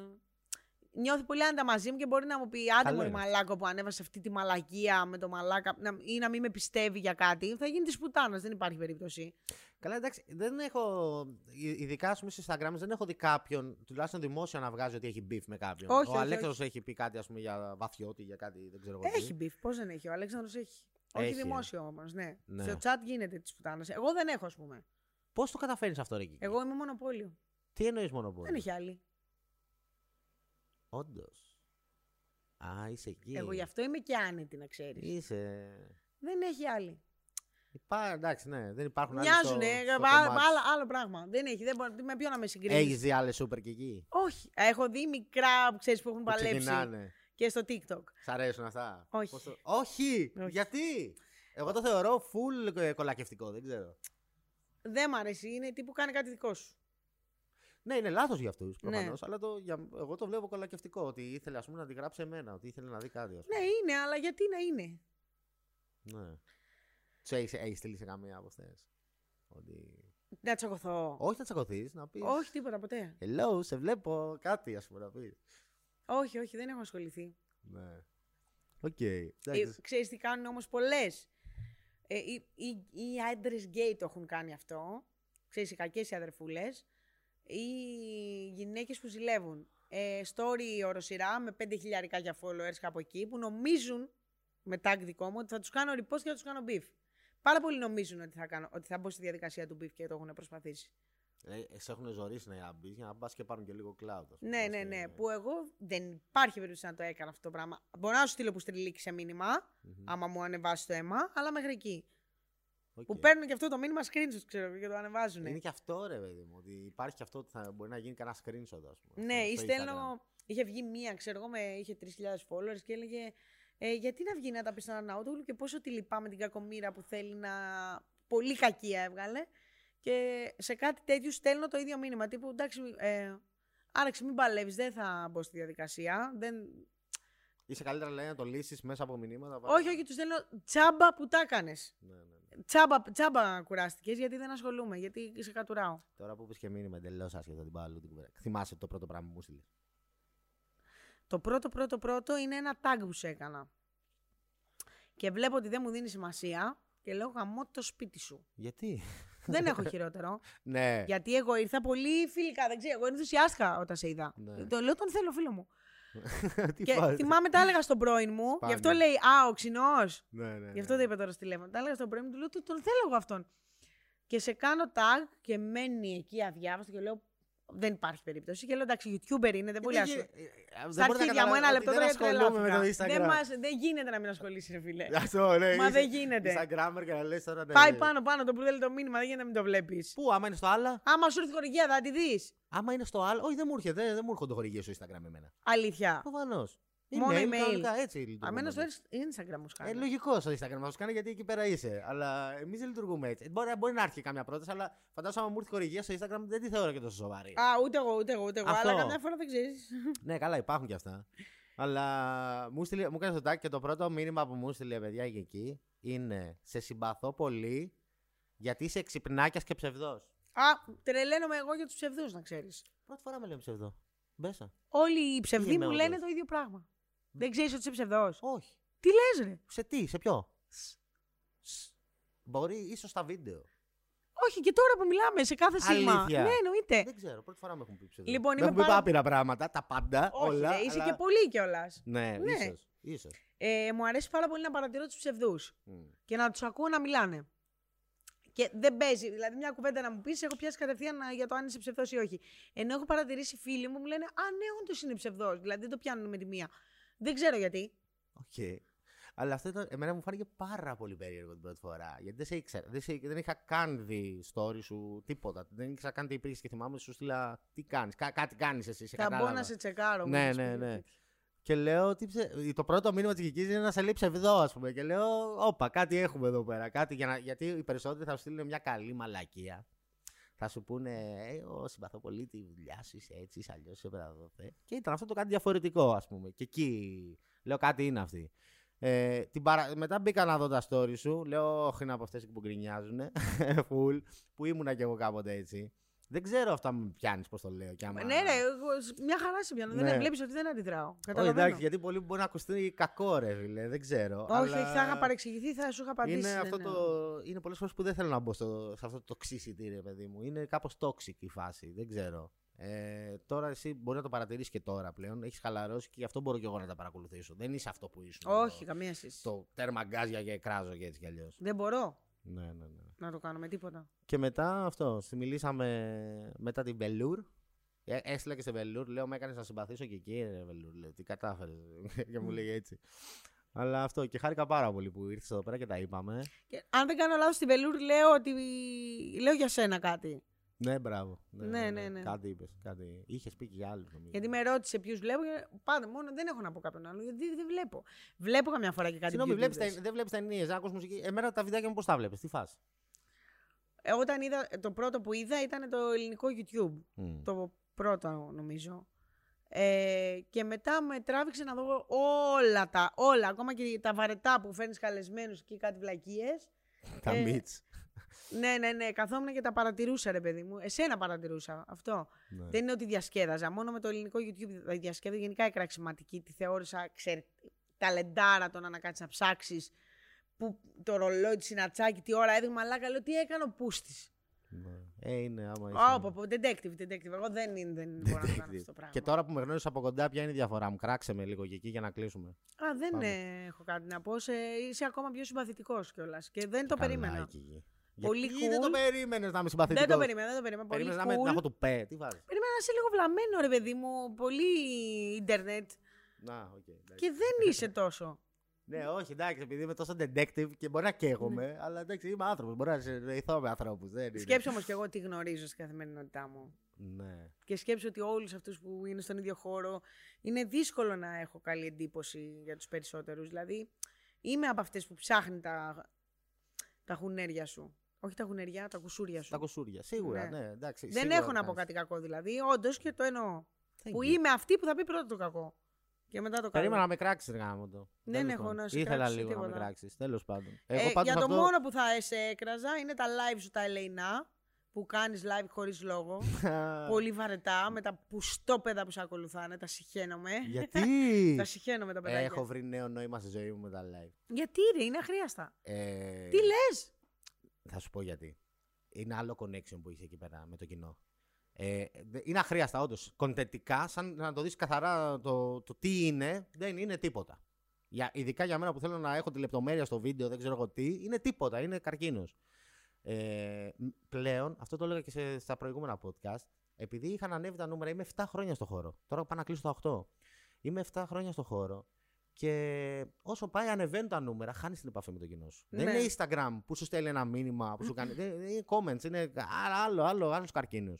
νιώθει πολύ άνετα μαζί μου και μπορεί να μου πει: άντε μου, μαλάκο που ανέβασε αυτή τη μαλακία με το μαλάκα. Να, ή να μην με πιστεύει για κάτι. Θα γίνει τη πουτάνα. Δεν υπάρχει περίπτωση. Καλά, εντάξει. Δεν έχω. Ειδικά στο Instagram δεν έχω δει κάποιον, τουλάχιστον δημόσια, να βγάζει ότι έχει beef με κάποιον. Όχι, ο Αλέξανδρος έχει πει κάτι, ας πούμε, για βαθιότητα ή για κάτι. Δεν ξέρω εγώ. Έχει beef. Πώς δεν έχει. Ο Αλέξανδρος έχει. έχει. Όχι δημόσιο όμως, ναι. ναι. Στο chat γίνεται τη πουτάνα. Εγώ δεν έχω, ας πούμε. Πώς το καταφέρνεις αυτό, Ρίκη? Εγώ είμαι μονοπόλιο. Τι εννοείς μονοπόλιο? Δεν έχει άλλη. Όντως. Α, είσαι εκεί. Εγώ γι' αυτό είμαι και άνετη, να ξέρεις. Είσαι. Δεν έχει άλλη. Υπά... Εντάξει, ναι, δεν υπάρχουν άλλοι. Μοιάζουνε, άλλο πράγμα. Δεν έχει, δεν μπορεί, με ποιο να με συγκρίνεις. Έχεις δει άλλες Super Kiki? Όχι. Έχω δει μικρά, ξέρεις, που έχουν που παλέψει. Ξεκινάνε. Και στο TikTok. Σ' αρέσουν αυτά? Όχι. Το... Όχι. Όχι! Γιατί? Εγώ το θεωρώ full κολακευτικό, δεν ξέρω. Δεν μ' αρέσει, είναι τύπου κάνει κάτι δικό σου. Ναι, είναι λάθος για αυτούς προφανώς, ναι. Αλλά το, για, εγώ το βλέπω κολακευτικό. Ότι ήθελε, ας πούμε, να τη γράψει εμένα, ότι ήθελε να δει κάτι. Ναι, είναι, αλλά γιατί να είναι. Ναι. Του έχει στείλει σε καμία από αυτές? Ότι... Να τσακωθώ. Όχι, να τσακωθείς, να πεις. Όχι, τίποτα ποτέ. Hello, σε βλέπω, κάτι, ας πούμε, να πεις. Όχι, όχι, δεν έχω ασχοληθεί. Ναι. Οκ. Okay. Ε, ξέρεις τι κάνουν όμως πολλές. Ε, οι οι, οι άντρες γκέι το έχουν κάνει αυτό. Ξέρεις, οι κακές οι αδερφούλες. Ή γυναίκες που ζηλεύουν. Ε, story οροσειρά με πέντε χιλιάρικα για followers κάπου εκεί που νομίζουν με tag δικό μου ότι θα τους κάνω repost και θα τους κάνω beef. Πάρα πολλοί νομίζουν ότι θα, κάνω, ότι θα μπω στη διαδικασία του beef και το έχουν προσπαθήσει. Ε, σε έχουν ζωήσει να μπει για να πα και πάρουν και λίγο cloud. Ναι, ναι, ναι. Που εγώ δεν υπάρχει περίπτωση να το έκανα αυτό το πράγμα. Μπορώ να σου στείλω που στριλίξει σε μήνυμα, mm-hmm. άμα μου ανεβάσει το αίμα, αλλά μέχρι εκεί. Okay. Που παίρνουν και αυτό το μήνυμα screenshot, ξέρω, και το ανεβάζουν. Είναι και αυτό, ρε παιδί μου, ότι υπάρχει και αυτό ότι θα μπορεί να γίνει κανένα screenshot, ας πούμε. Ναι, ή στέλνω. Είχε βγει μία, ξέρω εγώ, με, είχε τρεις χιλιάδες followers και έλεγε ε, γιατί να βγει να τα πει στον Αναούτογλου και πόσο τη λυπάμαι την κακομοίρα που θέλει να. Πολύ κακία έβγαλε. Και σε κάτι τέτοιο στέλνω το ίδιο μήνυμα. Τύπου εντάξει, ε, άραξε, μην παλεύεις, δεν θα μπω στη διαδικασία. Δεν... Είσαι καλύτερα, λέει, να το λύσεις μέσα από μηνύματα. Πάρα... Όχι, όχι, τους στέλνω τσάμπα που τα έκανες. Ναι, ναι, ναι. Τσάμπα, τσάμπα κουράστηκες, γιατί δεν ασχολούμαι, γιατί σε κατουράω. Τώρα που πεις και μήνυμα εντελώς άσχετα την παλού την κουβέντα. Θυμάσαι το πρώτο πράγμα που μου στείλες? Το πρώτο, πρώτο, πρώτο είναι ένα tag που σου έκανα. Και βλέπω ότι δεν μου δίνει σημασία και λέω γαμώ το σπίτι σου. Γιατί? Δεν έχω χειρότερο. Ναι. Γιατί εγώ ήρθα πολύ φιλικά, δεν ξέρω, εγώ ενθουσιάστηκα όταν σε είδα. Ναι. Το λέω, τον θέλω φίλο μου. Και θυμάμαι τα έλεγα στον πρώην μου, γι' αυτό λέει α, ο ξινός. Ναι, ναι, ναι. Γι' αυτό το είπα τώρα στο τηλέφωνο. Τα έλεγα στον πρώην μου, του λέω τον θέλω εγώ αυτόν. Και σε κάνω tag και μένει εκεί αδιάβαστο και λέω Δεν υπάρχει περίπτωση. Και λέω εντάξει, YouTuber είναι, δεν πολύ άσχημα. Στα αρχίδια μου ένα λεπτό τώρα τρελάθηκα. Δεν γίνεται να μην ασχολείσαι, ρε φίλε. Αυτό, ναι. Μα δεν γίνεται. Σαν γκράμμερ και να λες τώρα. Πάει πάνω πάνω το μπουρδέλι το μήνυμα, δεν γίνεται να μην το βλέπεις. Πού, άμα είναι στο άλλα. Άμα σου έρθει χορηγία, θα τη δεις. Άμα είναι στο άλλο. Όχι, δεν μου έρχεται. Δεν μου έρχονται χορηγίες στο Instagram εμένα. Αλήθεια. Προφανώς. Μόνο email. Αμένα στο Instagram μου σκάνε. Λογικό στο Instagram μου σκάνε γιατί εκεί πέρα είσαι. Αλλά εμείς δεν λειτουργούμε έτσι. Μπορεί, μπορεί να έρθει καμιά πρόταση, αλλά φαντάζομαι άμα μου έρθει χορηγία στο Instagram δεν τη θεωρώ και τόσο σοβαρή. Α, ούτε εγώ, ούτε εγώ. Ούτε εγώ. Αλλά καμιά φορά δεν ξέρεις. Ναι, καλά, υπάρχουν κι αυτά. Αλλά μου, μου κάνει το τάκι και το πρώτο μήνυμα που μου έστειλε, παιδιά, και εκεί είναι σε συμπαθώ πολύ γιατί είσαι ξυπνάκιας και ψευδός. Α, τρελαίνομαι εγώ για τους ψευδούς, να ξέρεις. Πρώτη φορά με λένε ψευδό. Μπέσα. Όλοι οι ψευδοί μου λένε το ίδιο πράγμα. Δεν ξέρεις ότι είσαι ψευδός. Όχι. Τι λες, ρε. Σε τι, σε ποιο. Σ, σ, μπορεί ίσως στα βίντεο. Όχι, και τώρα που μιλάμε, σε κάθε σήμα. Ναι, εννοείται. Δεν ξέρω, πρώτη φορά μου έχουν πει ψευδό. Λοιπόν, μου έχουν πάρα... πει άπειρα πράγματα, τα πάντα. Όχι, όλα. Όχι, είσαι αλλά... και πολύ κιόλας. Ναι, ναι. Ίσως, ίσως. Ε, μου αρέσει πάρα πολύ να παρατηρώ τους ψευδούς mm. και να τους ακούω να μιλάνε. Και δεν παίζει. Δηλαδή, μια κουβέντα να μου πει, έχω πιάσει κατευθείαν για το αν είσαι ψευδός ή όχι. Ενώ έχω παρατηρήσει φίλοι μου, μου λένε α, ναι, όντως είναι ψευδός. Δηλαδή, δεν το πιάνουν με τη μία. Δεν ξέρω γιατί. Οκ. Okay. Αλλά αυτό ήταν, εμένα μου φάνηκε πάρα πολύ περίεργο την πρώτη φορά. Γιατί δεν σε ήξερα. Δεν, σε, δεν είχα καν δει story σου τίποτα. Δεν ήξερα καν τι υπήρχε και θυμάμαι. Σου στείλα τι κάνεις. Κά, κάτι κάνεις εσύ. Θα κατάλαβα. Μπορώ να σε τσεκάρω. Ναι, ναι, ναι. Και λέω, ψε... το πρώτο μήνυμα της Κικής είναι να σε λέει ψευδό, ας πούμε. Και λέω, όπα, κάτι έχουμε εδώ πέρα. Κάτι για να... Γιατί οι περισσότεροι θα σου στείλουν μια καλή μαλακία. Θα σου πούνε, εγώ συμπαθώ πολύ τη δουλειά σου, είσαι έτσι, είσαι αλλιώς, είσαι παιδαδότε. Και ήταν αυτό το κάτι διαφορετικό, ας πούμε. Και εκεί λέω, κάτι είναι αυτή. Ε, την παρα... Μετά μπήκα να δω τα story σου. Λέω, όχι, είναι από αυτές που γκρινιάζουνε. Φουλ, που ήμουνα κι εγώ κάποτε έτσι. Δεν ξέρω αυτά με πιάνει, πώ το λέω. Άμα... Ναι, ναι, μια χαρά σε πιάνω. Ναι. Δεν βλέπει ότι δεν αντιδράω. Καταλαβαίνω. Εντάξει, γιατί πολλοί μπορεί να ακουστεί κακό, ρε φίλε. Δεν ξέρω. Όχι, αλλά... θα είχα παρεξηγηθεί, θα σου είχα απαντήσει. Είναι, αυτό ναι. το... είναι πολλέ φορέ που δεν θέλω να μπω στο... σε αυτό το τοξίσιτι, ρε παιδί μου. Είναι κάπω toxic η φάση. Δεν ξέρω. Ε, τώρα εσύ μπορεί να το παρατηρήσει και τώρα πλέον. Έχει χαλαρώσει και γι' αυτό μπορώ και εγώ να τα παρακολουθήσω. Δεν είσαι αυτό που ήσουν. Όχι, το... καμία σχέση. Το τέρμα γκάζια και κράζω και έτσι κι αλλιώ. Δεν μπορώ. Ναι, ναι, ναι. Να το κάνουμε τίποτα. Και μετά αυτό. Μιλήσαμε μετά την Μπελούρ. Έστειλα και στην Μπελούρ. Λέω, με έκανε να συμπαθήσω και εκεί, ρε Μπελούρ. Λέω, τι κατάφερε. Και μου λέει έτσι. Αλλά αυτό. Και χάρηκα πάρα πολύ που ήρθε εδώ πέρα και τα είπαμε. Και, αν δεν κάνω λάθος, στην Μπελούρ λέω ότι. Λέω για σένα κάτι. Ναι, μπράβο. Ναι, ναι, ναι, ναι, ναι. Κάτι είπε. Κάτι... Είχε πει και για άλλου. Γιατί με ρώτησε ποιου βλέπω. Πάντα μόνο δεν έχω να πω κάποιον άλλον. Γιατί δεν βλέπω. Βλέπω καμιά φορά και κάτι τέτοιο. Συγγνώμη, δεν βλέπει ταινίες, άκου μουσική. Εμένα τα βιντεάκια μου πώ τα βλέπει, τι φάση. Ε, όταν είδα, το πρώτο που είδα ήταν το ελληνικό YouTube. Mm. Το πρώτο, νομίζω. Ε, και μετά με τράβηξε να δω όλα τα. Όλα, ακόμα και τα βαρετά που φέρνει καλεσμένου και κάτι βλακίες. Τα ε, μίτς. Ναι, ναι, ναι. Καθόμουν και τα παρατηρούσα, ρε παιδί μου. Εσένα παρατηρούσα αυτό. Ναι. Δεν είναι ότι διασκέδαζα. Μόνο με το ελληνικό YouTube διασκέδαζα. Γενικά η κραξηματική τη θεώρησα ξερ... ταλεντάρα το να κάτσεις να ψάξεις. Που το ρολόι τη συνατσάκι, τι ώρα έδειξε μαλάκα. Λέω τι έκανε ο πούστης. Ναι. Ε, είναι άμα είσαι. Όπα, oh, detective, detective. Εγώ δεν, είναι, δεν μπορώ να κάνω αυτό το πράγμα. Και τώρα που με γνώρισε από κοντά, ποια είναι η διαφορά μου. Κράξε με λίγο και εκεί για να κλείσουμε. Α, δεν Πάμε. έχω κάτι να πω. Σε... Είσαι ακόμα πιο συμπαθητικός κιόλας. Και δεν το περίμενα. Πολύ cool. Δεν το περίμενε να είμαι συμπαθητικός. Δεν το περίμενα, δεν το περίμενα. Περίμενε cool. να, με, να έχω το πέ, τι βάζει. Περίμενα να είσαι λίγο βλαμμένο, ρε παιδί μου. Πολύ ίντερνετ. Να, οκ. Okay, και δεν είσαι τόσο. Ναι, όχι, εντάξει, επειδή είμαι τόσο detective και μπορεί να καίγομαι, ναι. αλλά εντάξει, είμαι άνθρωπος. Μπορεί να συνδεθώ με ανθρώπους. Σκέψω όμως και εγώ τι γνωρίζω στην καθημερινότητά μου. Ναι. Και σκέψω ότι όλους αυτούς που είναι στον ίδιο χώρο είναι δύσκολο να έχω καλή εντύπωση για τους περισσότερους. Δηλαδή, είμαι από αυτές που ψάχνει τα, τα χουνέρια σου. Όχι τα γουνεριά, τα κουσούρια σου. Τα κουσούρια, σίγουρα. Ναι. Ναι, εντάξει, δεν σίγουρα έχω να πω κάτι κακό δηλαδή. Όντως και το εννοώ. Thank που you. Είμαι αυτή που θα πει πρώτα το κακό. Και μετά το περίμενα να με κράξεις, γάμο το. Δεν τέλος έχω να σου ήθελα λίγο τίποτα. Να με κράξεις. Τέλος πάντων. Ε, εγώ, πάντως, για το αυτό... μόνο που θα σε έκραζα είναι τα live σου τα ελεηνά. Που κάνεις live χωρίς λόγο. Πολύ βαρετά. Με τα πουστόπαιδα που σε ακολουθάνε. Τα συχαίνομαι. Γιατί? Τα συχαίνομαι τα παιδάκια. Έχω βρει νέο νόημα στη ζωή μου με τα live. Γιατί ρε, είναι αχρίαστα. Τι λες. Θα σου πω γιατί. Είναι άλλο connection που είχε εκεί πέρα με το κοινό. Ε, είναι αχρίαστα, όντως. Κοντεντικά, σαν να το δεις καθαρά το, το τι είναι, δεν είναι τίποτα. Για, ειδικά για μένα που θέλω να έχω τη λεπτομέρεια στο βίντεο, δεν ξέρω εγώ τι, είναι τίποτα. Είναι καρκίνος. Ε, πλέον, αυτό το έλεγα και σε, στα προηγούμενα podcast, επειδή είχαν ανέβει τα νούμερα, είμαι εφτά χρόνια στο χώρο. Τώρα πάω να κλείσω τα οκτώ. Είμαι εφτά χρόνια στο χώρο. Και όσο πάει, ανεβαίνουν τα νούμερα, χάνει την επαφή με το κοινό σου. Ναι. Δεν είναι Instagram που σου στέλνει ένα μήνυμα, που σου κάνει. Είναι comments, είναι άλλο, άλλο, άλλο καρκίνο.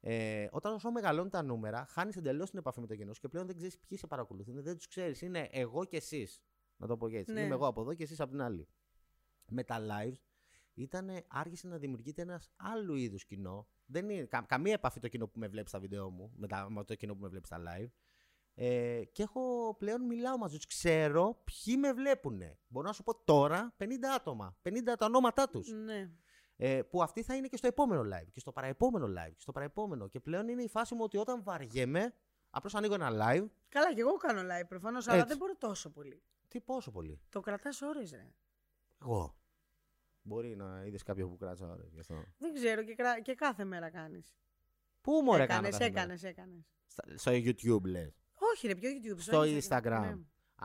Ε, όταν όσο μεγαλώνουν τα νούμερα, χάνει εντελώ την επαφή με το κοινό σου και πλέον δεν ξέρει ποιοι σε παρακολουθούν. Δεν του ξέρει. Είναι εγώ και εσεί. Να το πω και έτσι. Ναι. Είμαι εγώ από εδώ και εσεί από την άλλη. Με τα lives ήτανε, άρχισε να δημιουργείται ένα άλλου είδου κοινό. Δεν είναι κα, καμία επαφή το κοινό που με βλέπει στα βίντεο μου με, τα, με το κοινό που με βλέπει στα live. Ε, και έχω πλέον μιλάω μαζί τους. Ξέρω ποιοι με βλέπουνε. Μπορώ να σου πω τώρα πενήντα άτομα. πενήντα τα ονόματά τους. Ναι. Ε, που αυτή θα είναι και στο επόμενο live. Και στο παραεπόμενο live. Και στο παραεπόμενο. Και πλέον είναι η φάση μου ότι όταν βαριέμαι, απλώς ανοίγω ένα live. Καλά, και εγώ κάνω live προφανώς, αλλά δεν μπορώ τόσο πολύ. Τι πόσο πολύ. Το κρατάς ώρες, ρε. Εγώ. Μπορεί να είδες κάποιο που κράτησα ώρες. Δεν ξέρω, και, κρα... και κάθε μέρα κάνεις. Πού μωρέ έκανες, έκανες, έκανες. Στο YouTube λες. Όχι, ρε, πιο YouTube. Στο Instagram. Ναι.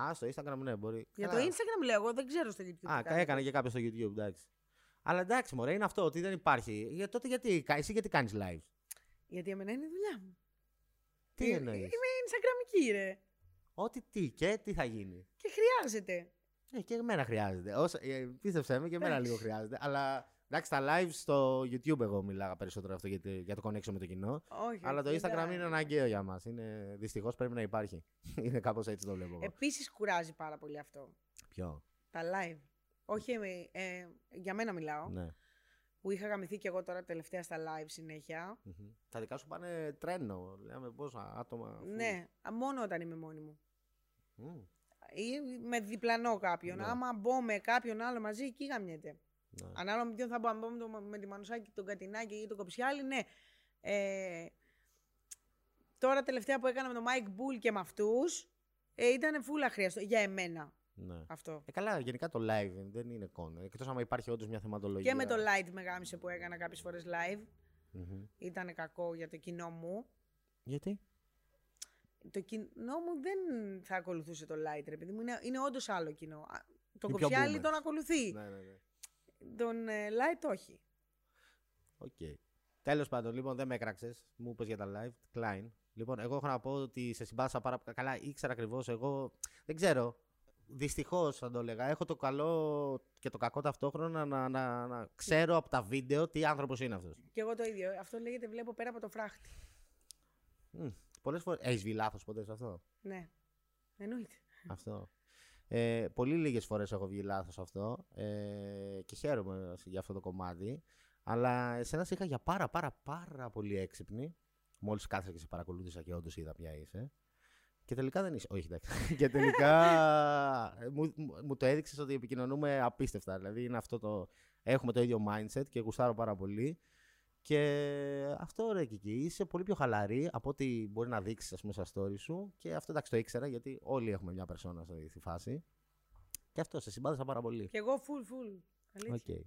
Α, στο Instagram, ναι, μπορεί. Για καλά. Το Instagram λέω, εγώ δεν ξέρω στο YouTube. Α, κάτι. Έκανε και κάποιο στο YouTube, εντάξει. Αλλά εντάξει, μωρέ, είναι αυτό ότι δεν υπάρχει. Για, τότε γιατί, εσύ γιατί κάνεις live. Γιατί εμένα είναι η δουλειά μου. Τι, τι εννοείς. Είμαι Instagramική, ρε. Ό,τι τι και τι θα γίνει. Και χρειάζεται. Ναι, και εμένα χρειάζεται. Όσα, ε, πίστεψέ με, και εμένα λίγο χρειάζεται. Αλλά εντάξει, τα live στο YouTube εγώ μιλάγα περισσότερο αυτό για το, για το connection με το κοινό. Όχι, αλλά το Instagram είναι αναγκαίο για μας. Είναι, δυστυχώς πρέπει να υπάρχει. Είναι κάπως έτσι το βλέπω. Επίσης κουράζει πάρα πολύ αυτό. Ποιο? Τα live. Όχι, ε, ε, για μένα μιλάω. Ναι. Που είχα γαμηθεί και εγώ τώρα τελευταία στα live συνέχεια. Mm-hmm. Τα δικά σου πάνε τρένο. Λέμε πόσα άτομα. Ναι, μόνο όταν είμαι μόνη μου. Mm. Ή με διπλανό κάποιον. Ναι. Άμα μπω με κάποιον άλλο μαζί, εκεί γαμιέται. Ναι. Ανάλογα με ποιον θα μπω, αν μπω με, το, με τη Μανουσάκη, τον Κατινάκη ή τον Κοψιάλη, ναι. Ε, τώρα τελευταία που έκανα με τον Mike Bull και με αυτούς, ε, ήταν φούλα χρειαστό για εμένα. Ναι. Αυτό. Ε, καλά, γενικά το live δεν είναι εικόνα. Εκτός άμα υπάρχει όντως μια θεματολογία. Και με το light με γάμισε που έκανα κάποιες φορές live. Mm-hmm. Ήταν κακό για το κοινό μου. Γιατί? Το κοινό μου δεν θα ακολουθούσε το light, ρε παιδί μου. Είναι, είναι όντως άλλο κοινό. Τον Κοψιάλη τον ακολουθεί. Ναι, ναι, ναι. Τον ε, light όχι. Οκ. Okay. Τέλος πάντων, λοιπόν, δεν με έκραξες. Μου είπες για τα live. Κλάιν. Λοιπόν, εγώ έχω να πω ότι σε συμπάσα πάρα πολύ. Καλά, ήξερα ακριβώς. Εγώ δεν ξέρω. Δυστυχώς θα το έλεγα. Έχω το καλό και το κακό ταυτόχρονα να, να, να ξέρω από τα βίντεο τι άνθρωπος είναι αυτός. Και εγώ το ίδιο. Αυτό λέγεται βλέπω πέρα από το φράχτη. Mm. Πολλές φορές. Έχεις βγει λάθος ποτέ σε αυτό? Ναι. Εννοείται. Αυτό. Ε, πολύ λίγες φορές έχω βγει λάθος αυτό ε, και χαίρομαι για αυτό το κομμάτι. Αλλά εσένα σε είχα για πάρα πάρα πάρα πολύ έξυπνη. Μόλις κάθεσα και σε παρακολούθησα και όντως είδα ποια είσαι. Και τελικά δεν είσαι. Όχι, εντάξει. Και τελικά μου, μου το έδειξες ότι επικοινωνούμε απίστευτα. Δηλαδή είναι αυτό το. Έχουμε το ίδιο mindset και γουστάρω πάρα πολύ. Και αυτό ρε Κική, είσαι πολύ πιο χαλαρή από ό,τι μπορεί να δείξεις ας πούμε στα story σου. Και αυτό εντάξει το ήξερα γιατί όλοι έχουμε μια περσόνα στη φάση. Και αυτό σε συμπάθησα πάρα πολύ. Και εγώ full full. Okay.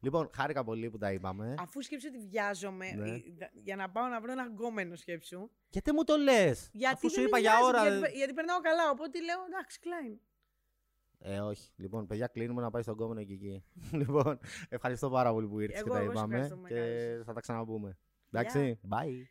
Λοιπόν, χάρηκα πολύ που τα είπαμε. Αφού σκέψω ότι βιάζομαι, ναι. Για να πάω να βρω ένα γκόμενο σκέψου. Γιατί μου το λες, γιατί αφού σου είπα για ώρα. Γιατί, γιατί περνάω καλά, οπότε λέω εντάξει, κλάιν. Ε, όχι. Λοιπόν, παιδιά, κλείνουμε να πάει στον κόμενο και εκεί. Λοιπόν, ευχαριστώ πάρα πολύ που ήρθες και τα είπαμε. Και θα τα ξαναπούμε. Εντάξει, yeah. Bye.